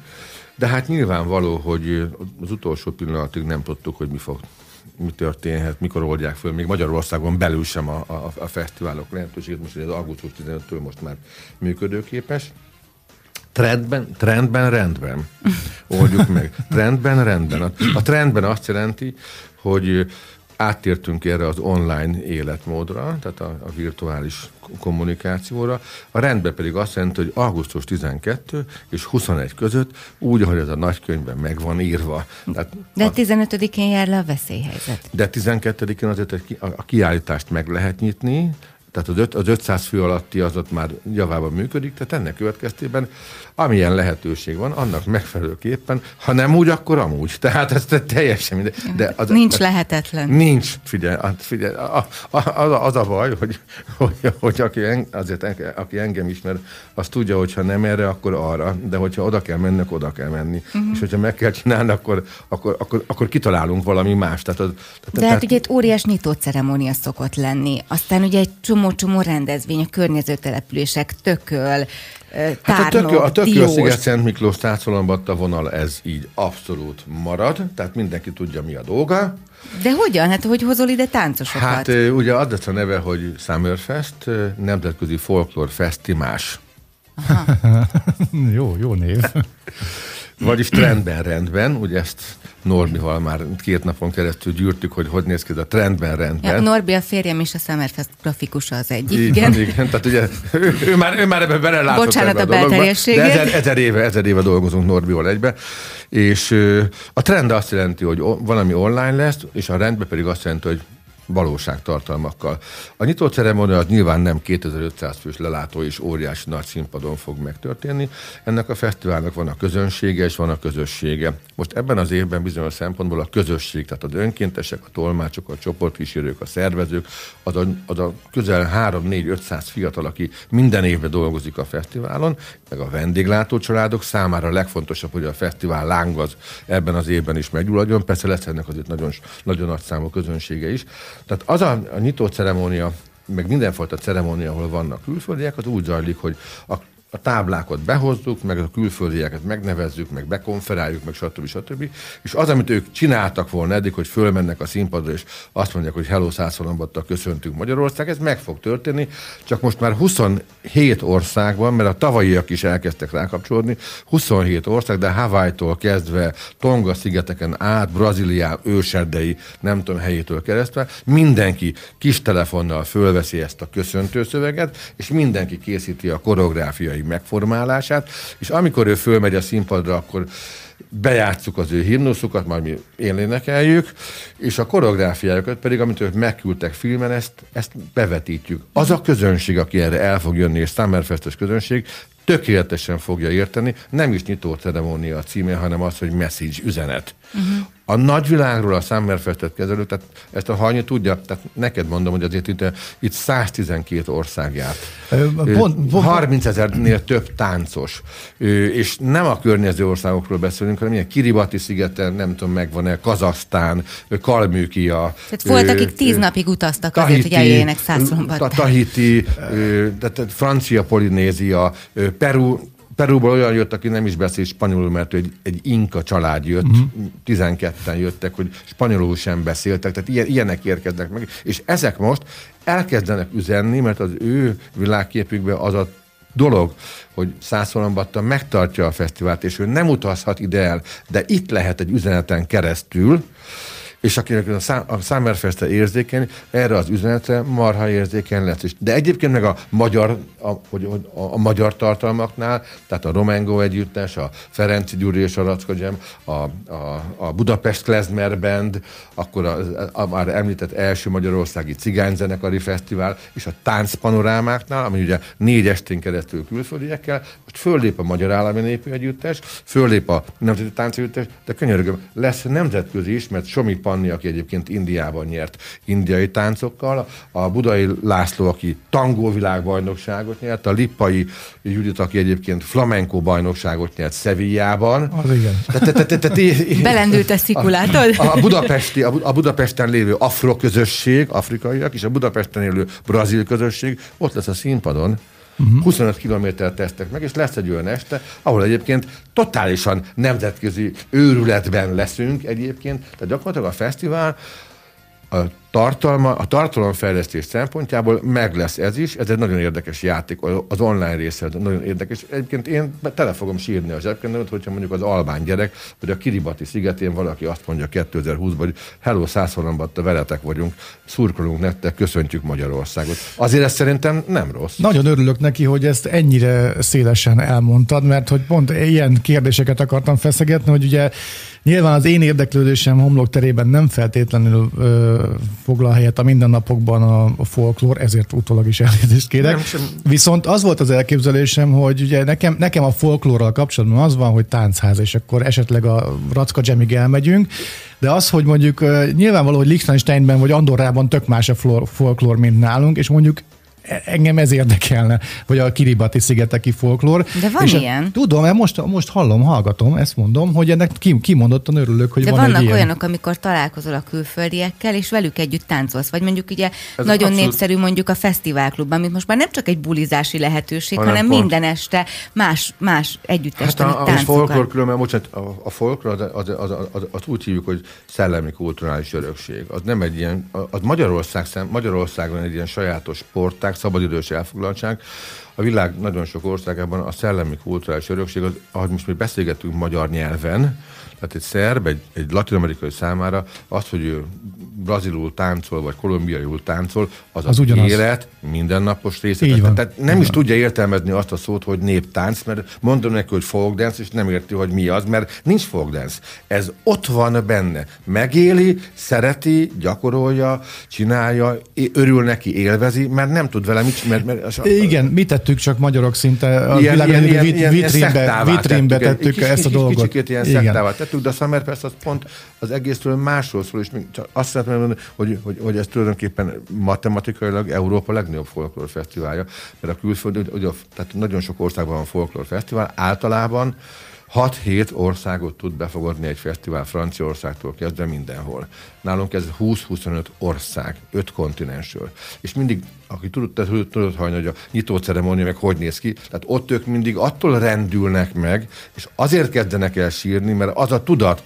De hát nyilvánvaló, hogy az utolsó pillanatig nem tudtuk, hogy mi történhet, mikor oldják föl, még Magyarországon belül sem a fesztiválok lehetőségét, most az augusztus 15-től most már működőképes. Trendben, rendben. Oldjuk meg. Trendben, rendben. A trendben azt jelenti, hogy áttértünk erre az online életmódra, tehát a virtuális kommunikációra. A rendben pedig azt jelenti, hogy augusztus 12 és 21 között úgy, ahogy ez a nagykönyvben meg van írva. Tehát de 15-én jár le a veszélyhelyzet. De 12-én azért a kiállítást meg lehet nyitni, tehát az 500 fő alatti az ott már javában működik, tehát ennek következtében amilyen lehetőség van, annak megfelelőképpen, ha nem úgy, akkor amúgy. Tehát ez teljesen mindegy. De az, nincs lehetetlen. Nincs, figyelj az a baj, hogy aki engem ismer, az tudja, hogyha nem erre, akkor arra, de hogyha oda kell mennek, oda kell menni. Uh-huh. És hogyha meg kell csinálni, akkor kitalálunk valami más. Tehát ugye egy óriás nyitó ceremónia szokott lenni. Aztán ugye egy csomó rendezvény, a környező települések, Tököl, Tárnok, hát a Tököl Sziget-Szent Miklós Tácolombatta vonal ez így abszolút marad, tehát mindenki tudja, mi a dolga. De hogyan? Hát hogy hozol ide táncosokat? Hát ugye az lesz a neve, hogy Summerfest, Nemzetközi Folklor Fesztimás. Jó név. Vagyis trendben, ugye ezt Norbival már 2 napon keresztül gyűrtük, hogy néz ki ez a trendben. Ja, Norbi a férjem és a Summerfest grafikusa az egyik. Igen, tehát ugye ő már ebben belelátott. Bocsánat ebbe a belterjességét. De ezer éve dolgozunk Norbival egyben. És a trend azt jelenti, hogy valami online lesz, és a rendben pedig azt jelenti, hogy valóságtartalmakkal. A nyitó ceremónia az nyilván nem 2500 fős lelátó és óriási nagy színpadon fog megtörténni. Ennek a fesztiválnak van a közönsége és van a közössége. Most ebben az évben bizonyos szempontból a közösség, tehát az önkéntesek, a tolmácsok, a csoportkísérők, a szervezők, az a közel 3-4-500 fiatal, aki minden évben dolgozik a fesztiválon, meg a vendéglátó családok számára a legfontosabb, hogy a fesztivál láng az ebben az évben is meggyulladjon. Persze lesz ennek azért nagyon, nagyon nagy számú közönsége is. Tehát az a nyitó ceremónia, meg mindenfajta ceremónia, ahol vannak külföldiek, az úgy zajlik, hogy a táblákat behozzuk, meg a külföldieket megnevezzük, meg bekonferáljuk, meg stb. És az, amit ők csináltak volna eddig, hogy fölmennek a színpadra, és azt mondják, hogy hello Szászolombattal köszöntünk Magyarország, ez meg fog történni, csak most már 27 országban, mert a tavalyiak is elkezdtek rákapcsolódni, 27 ország, de Hawaii-tól kezdve, Tonga szigeteken át, Brazília őserdei, nem tudom, helyétől keresztül, mindenki kis telefonnal fölveszi ezt a köszöntő szöveget, és mindenki készíti a koreográfiai megformálását, és amikor ő fölmegy a színpadra, akkor bejátszuk az ő himnuszukat, majd mi énekeljük, és a koreográfiájukat pedig, amit ők megküldtek filmen, ezt bevetítjük. Az a közönség, aki erre el fog jönni, és Summerfestes közönség, tökéletesen fogja érteni, nem is nyitó ceremónia a címe, hanem az, hogy message, üzenet. Uh-huh. A nagyvilágról a Summerfestet kezelők, tehát ezt a hajnyi tudja, tehát neked mondom, hogy azért itt 112 ország járt. 30 000-nél több táncos. És nem a környező országokról beszélünk, hanem ilyen Kiribati szigeten, nem tudom, megvan-e, Kazahsztán, Kalmükia. Tehát volt, akik 10 napig utaztak Tahiti, azért, hogy eljöjjenek Szászolombattán. Tahiti, tehát Francia Polinézia, Perúból olyan jött, aki nem is beszél spanyolul, mert egy inka család jött, 12-en jöttek, hogy spanyolul sem beszéltek, tehát ilyenek érkeznek meg, és ezek most elkezdenek üzenni, mert az ő világképükben az a dolog, hogy Szászolombattal megtartja a fesztivált, és ő nem utazhat ide el, de itt lehet egy üzeneten keresztül, és akinek a Summerfestre érzékeny, erre az üzenetre marha érzékeny lesz is. De egyébként meg a magyar tartalmaknál, tehát a Romángo együttes, a Ferenci Gyuri és a Rackajam, a Budapest Klezmer Band, akkor a már említett első magyarországi cigányzenekari fesztivál, és a táncpanorámáknál, ami ugye 4 estén keresztül külföldiekkel, most föllép a Magyar Állami Népi Együttes, föllép a Nemzeti Tánc együttes, de könyörgöm, lesz nemzetközi is, mert Somi Panni, aki egyébként Indiában nyert indiai táncokkal, a Budai László, aki tangó világbajnokságot nyert, a Lippai Judit, aki egyébként flamenco bajnokságot nyert Szevillában. Az igen. Belendült a szikulától. A Budapesten lévő afro közösség, afrikaiak, és a Budapesten élő brazil közösség ott lesz a színpadon. 25 kilométert tesztek meg, és lesz egy olyan este, ahol egyébként totálisan nemzetközi őrületben leszünk egyébként. Tehát gyakorlatilag a fesztivál a tartalma, a tartalomfejlesztés szempontjából meg lesz ez is, ez egy nagyon érdekes játék, az online része nagyon érdekes. Egyébként én tele fogom sírni a zsebkendemet, hogyha mondjuk az albán gyerek, vagy a Kiribati szigetén valaki azt mondja 2020-ban, hogy hello, Szászolombatta, veletek vagyunk, szurkolunk nektek, köszöntjük Magyarországot. Azért ez szerintem nem rossz. Nagyon örülök neki, hogy ezt ennyire szélesen elmondtad, mert hogy pont ilyen kérdéseket akartam feszegetni, hogy ugye nyilván az én érdeklődésem homlokterében nem feltétlenül foglal helyet a mindennapokban a folklór, ezért utólag is elnézést kérek. Viszont az volt az elképzelésem, hogy ugye nekem a folklórral kapcsolatban az van, hogy táncház, és akkor esetleg a Racka Jamig elmegyünk, de az, hogy mondjuk nyilvánvaló, hogy Liechtensteinben vagy Andorrában tök más a folklór, mint nálunk, és mondjuk engem ez érdekelne, hogy a Kiribati szigeteki folklór. De van ilyen. Tudom, mert most hallom, hallgatom, ezt mondom, hogy ennek kimondottan örülök, hogy van egy ilyen. De vannak olyanok, amikor találkozol a külföldiekkel, és velük együtt táncolsz. Vagy mondjuk ugye ez nagyon népszerű mondjuk a fesztiválklubban, amit most már nem csak egy bulizási lehetőség, hanem minden este más együttesten táncokat. Hát a folklór különben, bocsánat, a folklór az úgy hívjuk, hogy szellemi kulturális örökség. Az nem egy ilyen, az Magyarországon egy ilyen sajátos sporták, szabadidős elfoglaltság. A világ nagyon sok országában a szellemi kulturális örökség, az, ahogy most mi beszélgetünk magyar nyelven, tehát egy szerb, egy latin-amerikai számára az, hogy ő brazilul táncol, vagy kolumbiaiul táncol, az élet mindennapos része. Tehát nem is tudja értelmezni azt a szót, hogy néptánc, mert mondom neki, hogy folkdance, és nem érti, hogy mi az, mert nincs folkdance. Ez ott van benne. Megéli, szereti, gyakorolja, csinálja, örül neki, élvezi, mert nem tud vele mit csinálni. Igen, mi tettük csak magyarok szinte a vitrínbe tettük ezt a dolgot. Kicsikét ilyen szektává tettük, de a Summerfest az pont az egészről másról szól, és azt szeretném, hogy ez tulajdonképpen matematikailag Európa legnagyobb folklór fesztiválja, mert a külföldön, tehát nagyon sok országban van folklór fesztivál, általában 6-7 országot tud befogadni egy fesztivál, Franciaországtól kezdve mindenhol. Nálunk ez 20-25 ország, 5 kontinensről. És mindig, aki tudod hallani, hogy a nyitó ceremónia meg hogy néz ki, tehát ott ők mindig attól rendülnek meg, és azért kezdenek el sírni, mert az a tudat,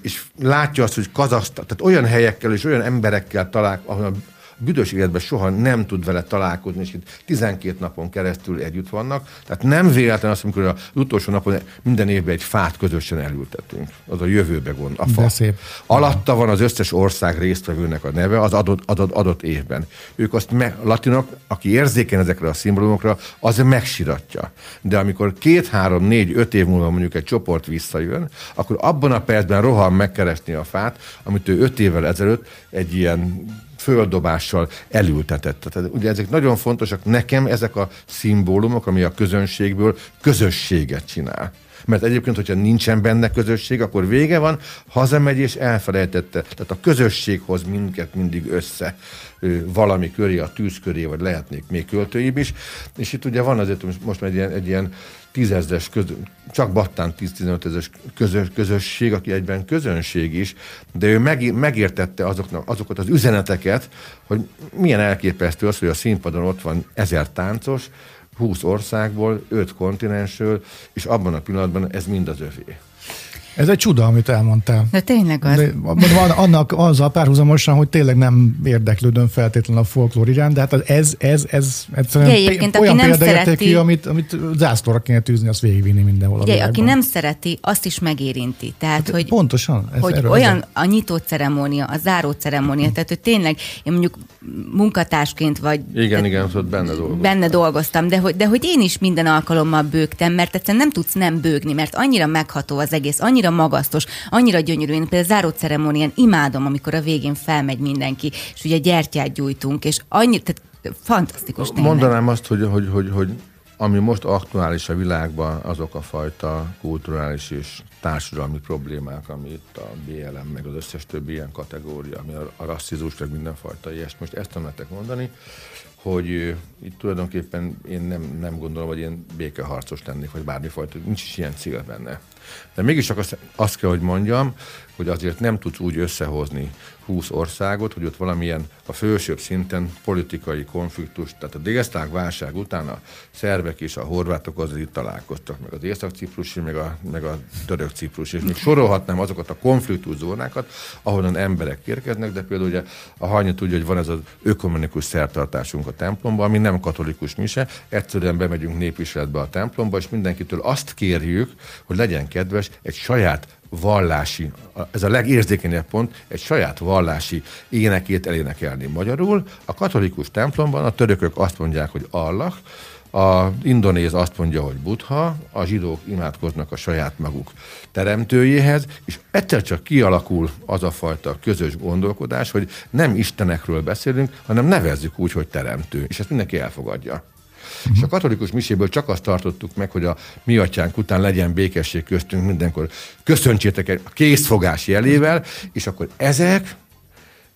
és látja azt, hogy Kazahsztán, tehát olyan helyekkel és olyan emberekkel ahol büdös életben soha nem tud vele találkozni, és itt 12 napon keresztül együtt vannak. Tehát nem véletlen az, amikor az utolsó napon minden évben egy fát közösen elültetünk. Az a jövőbe gond, a fa. Alatta van az összes ország résztvevőnek a neve az adott évben. Ők azt latinok, aki érzékeny ezekre a szimbólumokra, az megsiratja. De amikor 2, 3, 4, 5 év múlva mondjuk egy csoport visszajön, akkor abban a percben rohan megkeresni a fát, amit ő 5 évvel ezelőtt egy ilyen földdobással elültetett. Tehát ugye ezek nagyon fontosak. Nekem ezek a szimbólumok, ami a közönségből közösséget csinál. Mert egyébként, hogyha nincsen benne közösség, akkor vége van, hazamegy és elfelejtette. Tehát a közösség hoz minket mindig össze valami köré, a tűz köré, vagy lehetnék még költőibb is. És itt ugye van azért most már egy ilyen 10 000-es, csak battán 10-15 000-es közösség, aki egyben közönség is, de ő megértette azokat az üzeneteket, hogy milyen elképesztő az, hogy a színpadon ott van 1000 táncos, 20 országból, 5 kontinensről, és abban a pillanatban ez mind az övé. Ez egy csuda, amit elmondtál. De tényleg az. De van annak azzal párhuzamosan, hogy tényleg nem érdeklődöm feltétlenül a folklór iránt, de hát ez egyébként olyan példaértékű, amit zászlóra kéne tüzni, azt végigvinni mindenhol. Ugye, aki nem szereti, azt is megérinti. Tehát, hogy pontosan. Hogy olyan a nyitó ceremónia, a záró ceremónia, tehát hogy tényleg én mondjuk munkatársként vagy... Igen, szóval benne dolgoztam, de hogy én is minden alkalommal bőgtem, mert egyszerűen nem tudsz nem bőgni, mert annyira megható az egész, annyira magasztos, annyira gyönyörű. Én például záró ceremónián imádom, amikor a végén felmegy mindenki, és ugye gyertyát gyújtunk, és annyira, tehát fantasztikus tényleg. Mondanám azt, hogy ami most aktuális a világban, azok a fajta kulturális és társadalmi problémák, ami itt a BLM, meg az összes többi ilyen kategória, ami a rasszizmus, meg mindenfajta ilyesmi. Most ezt tanultak mondani, hogy itt tulajdonképpen én nem gondolom, hogy én békeharcos lennék, vagy bármifajta, nincs is ilyen cél benne. De mégis csak azt kell, hogy mondjam, hogy azért nem tudsz úgy összehozni 20 országot, hogy ott valamilyen a felsőbb szinten politikai konfliktus, tehát a délszláv válság után a szerbek és a horvátok azért itt találkoztak, meg az észak-ciprusi, meg a török-ciprusi, és még sorolhatnám azokat a konfliktuszónákat, ahonnan emberek érkeznek, de például ugye a Hanya tudja, hogy van ez az ökumenikus szertartásunk a templomban, ami nem katolikus mise, egyszerűen bemegyünk népviseletbe a templomba, és mindenkitől azt kérjük, hogy legyen kedves egy saját vallási, ez a legérzékenyebb pont, egy saját vallási énekét elénekelni magyarul. A katolikus templomban a törökök azt mondják, hogy Allah, a indonéz azt mondja, hogy Buddha, a zsidók imádkoznak a saját maguk teremtőjéhez, és egyszer csak kialakul az a fajta közös gondolkodás, hogy nem istenekről beszélünk, hanem nevezzük úgy, hogy teremtő, és ezt mindenki elfogadja. És a katolikus miséből csak azt tartottuk meg, hogy a mi atyánk után legyen békesség köztünk mindenkor. Köszöntsétek a készfogás jelével, és akkor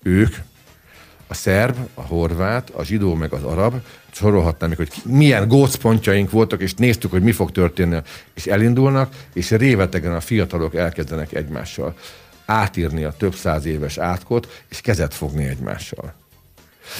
ők, a szerb, a horvát, a zsidó meg az arab, sorolhatnám, hogy milyen gócpontjaink voltak, és néztük, hogy mi fog történni, és elindulnak, és révetegen a fiatalok elkezdenek egymással átírni a több száz éves átkot, és kezet fogni egymással.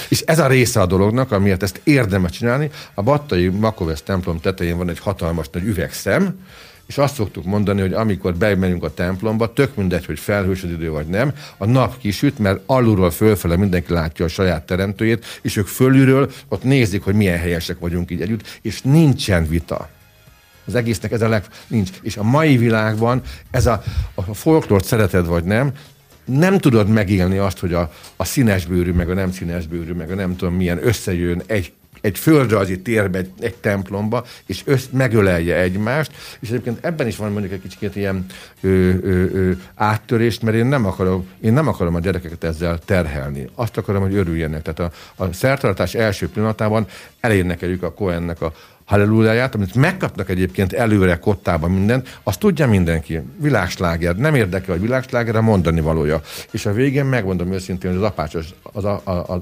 És ez a része a dolognak, amiért ezt érdemes csinálni. A battai Makovesz templom tetején van egy hatalmas nagy üvegszem, és azt szoktuk mondani, hogy amikor bemegyünk a templomba, tök mindegy, hogy felhős az idő vagy nem, a nap kisüt, mert alulról fölfele mindenki látja a saját teremtőjét, és ők fölülről ott nézik, hogy milyen helyesek vagyunk így együtt, és nincsen vita. Az egésznek ez a nincs. És a mai világban ez a folklort szereted vagy nem tudod megélni azt, hogy a színesbőrű, meg a nem színesbőrű, meg a nem tudom milyen összejön egy földrajzi térbe, egy templomba, és megölelje egymást, és egyébként ebben is van mondjuk egy kicsit ilyen áttörést, mert én nem akarom a gyerekeket ezzel terhelni. Azt akarom, hogy örüljenek. Tehát a szertartás első pillanatában elénekeljük a Kohennek a hallelujáját, amit megkapnak egyébként előre kottában mindent, azt tudja mindenki. Világsláger. Nem érdekel, hogy világsláger, a mondani valója. És a végén megmondom őszintén, hogy az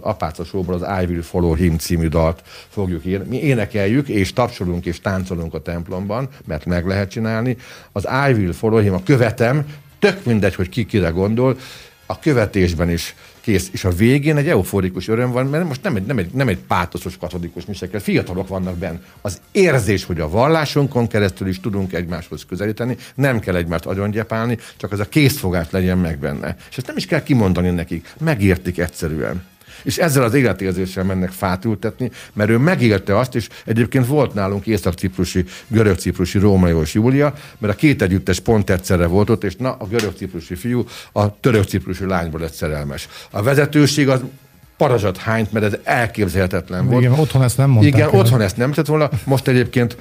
apácos óból az I Will Follow Him című dalt fogjuk írni. Mi énekeljük, és tapsolunk, és táncolunk a templomban, mert meg lehet csinálni. Az I Will Follow Him, a követem, tök mindegy, hogy ki kire gondol, a követésben is kész. És a végén egy euforikus öröm van, mert most nem egy pátoszos katolikus misekkel, fiatalok vannak benne. Az érzés, hogy a vallásunkon keresztül is tudunk egymáshoz közelíteni, nem kell egymást agyongyepálni, csak ez a készfogás legyen meg benne. És ezt nem is kell kimondani nekik, megértik egyszerűen. És ezzel az életérzéssel mennek fát ültetni, mert ő megélte azt, és egyébként volt nálunk észak-ciprusi, görög-ciprusi Rómeó és Júlia, mert a két együttes pont egyszerre volt ott, és na, a görög-ciprusi fiú a török-ciprusi lányból lett szerelmes. A vezetőség az parazsat hányt, mert ez elképzelhetetlen volt. Igen, otthon ezt nem mondták. Igen, otthon ezt nem tett volna. Most egyébként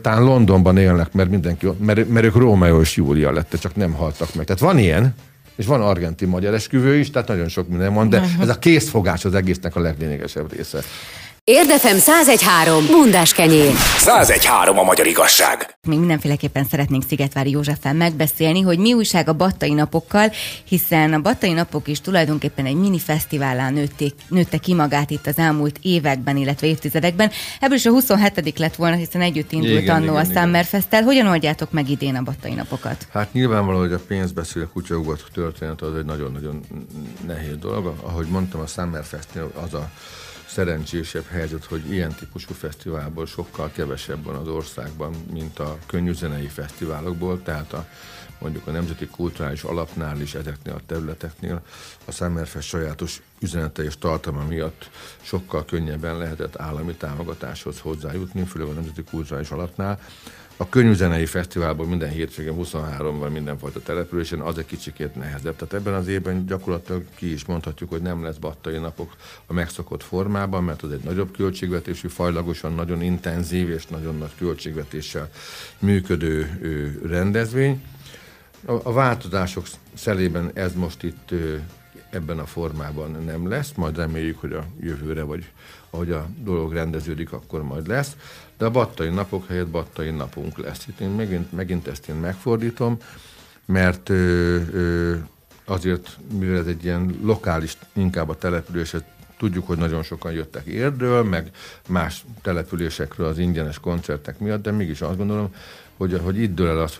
talán Londonban élnek, mert mindenki, mert ők Rómeó és Júlia lett, csak nem haltak meg. Tehát van ilyen. És van argentin magyar esküvő is, tehát nagyon sok minden van, de ez a készfogás az egésznek a leglényegesebb része. Érdefem 101.3. Bundás kenyér. 101.3 a magyar igazság. Még mindenféleképpen szeretnénk Szigetvári Józseffel megbeszélni, hogy mi újság a Battai Napokkal, hiszen a Battai Napok is tulajdonképpen egy mini fesztiválá nőtte ki magát itt az elmúlt években, illetve évtizedekben. Ebből is a 27. lett volna, hiszen együtt indult annó a Summerfesttel. Hogyan oldjátok meg idén a Battai Napokat? Hát nyilvánvaló, hogy a pénzbeszél, a kutyaugat történet az egy nagyon-nagyon nehéz dolog. Ahogy mondtam, a Summerfestnél az a szerencsésebb helyzet, hogy ilyen típusú fesztiválból sokkal kevesebb van az országban, mint a könnyűzenei fesztiválokból, tehát mondjuk a Nemzeti Kulturális Alapnál is, ezeknél a területeknél a Summerfest sajátos üzenete és tartalma miatt sokkal könnyebben lehetett állami támogatáshoz hozzájutni, főleg a Nemzeti Kulturális Alapnál. A könnyűzenei fesztiválból minden hétvégén 23-ban mindenfajta településen az egy kicsikét nehezebb. Tehát ebben az évben gyakorlatilag ki is mondhatjuk, hogy nem lesz Battai Napok a megszokott formában, mert az egy nagyobb költségvetésű, fajlagosan nagyon intenzív és nagyon nagy költségvetéssel működő rendezvény. A változások szelében ez most itt ebben a formában nem lesz, majd reméljük, hogy a jövőre, vagy ahogy a dolog rendeződik, akkor majd lesz. De a Battai Napok helyett Battai Napunk lesz. Itt én megint ezt én megfordítom, mert azért, mivel ez egy ilyen lokális, inkább a település, Tudjuk, hogy nagyon sokan jöttek Érdről, meg más településekről az ingyenes koncertek miatt, de mégis azt gondolom, hogy itt dől el az,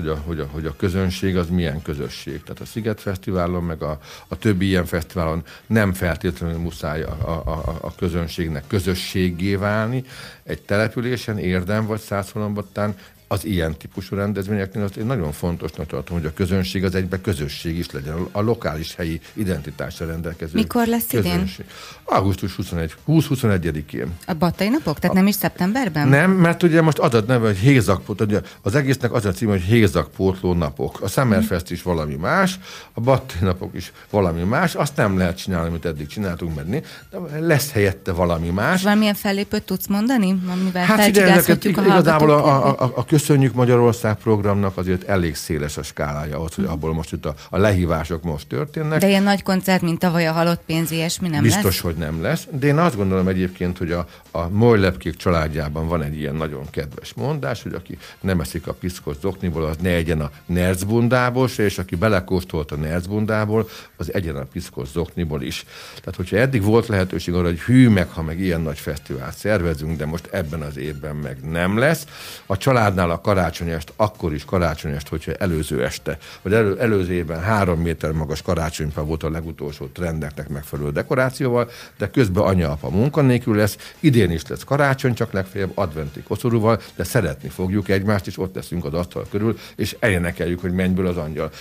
hogy a közönség az milyen közösség. Tehát a Sziget Fesztiválon, meg a többi ilyen fesztiválon nem feltétlenül muszáj a közönségnek közösségé válni. Egy településen, Érden vagy Szászolombattán az ilyen típusú rendezvényeknél azt én nagyon fontosnak tartom, hogy a közönség az egyben közösség is legyen, a lokális helyi identitásra rendelkező. Mikor lesz közönség? Idén? Augusztus 20-21-én. A Battai Napok? Tehát nem is szeptemberben? Nem, mert ugye most az a neve, hogy Hézakpótló, az egésznek az a címe, hogy Hézakpótló Napok. A Summerfest is valami más, a Battai Napok is valami más, azt nem lehet csinálni, amit eddig csináltunk menni, de lesz helyette valami más. Valamilyen fellépőt tudsz mondani? Hát igazából Köszönjük Magyarország programnak azért elég széles a skálája ahhoz, hogy abból most itt a lehívások most történnek. De ilyen nagy koncert, mint tavaly a Halott Pénz, ilyesmi nem biztos, lesz? Biztos, hogy nem lesz. De én azt gondolom egyébként, hogy a Molylepkék családjában van egy ilyen nagyon kedves mondás, hogy aki nem eszik a piszkos zokniból, az ne egyen a nercbundából se, és aki belekóstolt a nercbundából, az egyen a piszkos zokniból is. Tehát, hogyha eddig volt lehetőség arra, hogy hű meg, ha meg ilyen nagy fesztivált szervezünk, de most ebben az évben meg nem lesz. A családnál a karácsonyest, akkor is karácsonyest, hogyha előző este, vagy előző évben 3 méter magas karácsonyfa volt a legutolsó trendeknek megfelelő dekorációval, de közben anya-apa munkanélkül lesz, idén is lesz karácsony, csak legfeljebb adventi koszorúval, de szeretni fogjuk egymást, és ott leszünk az asztal körül, és elénekeljük, hogy mennyből az angyal.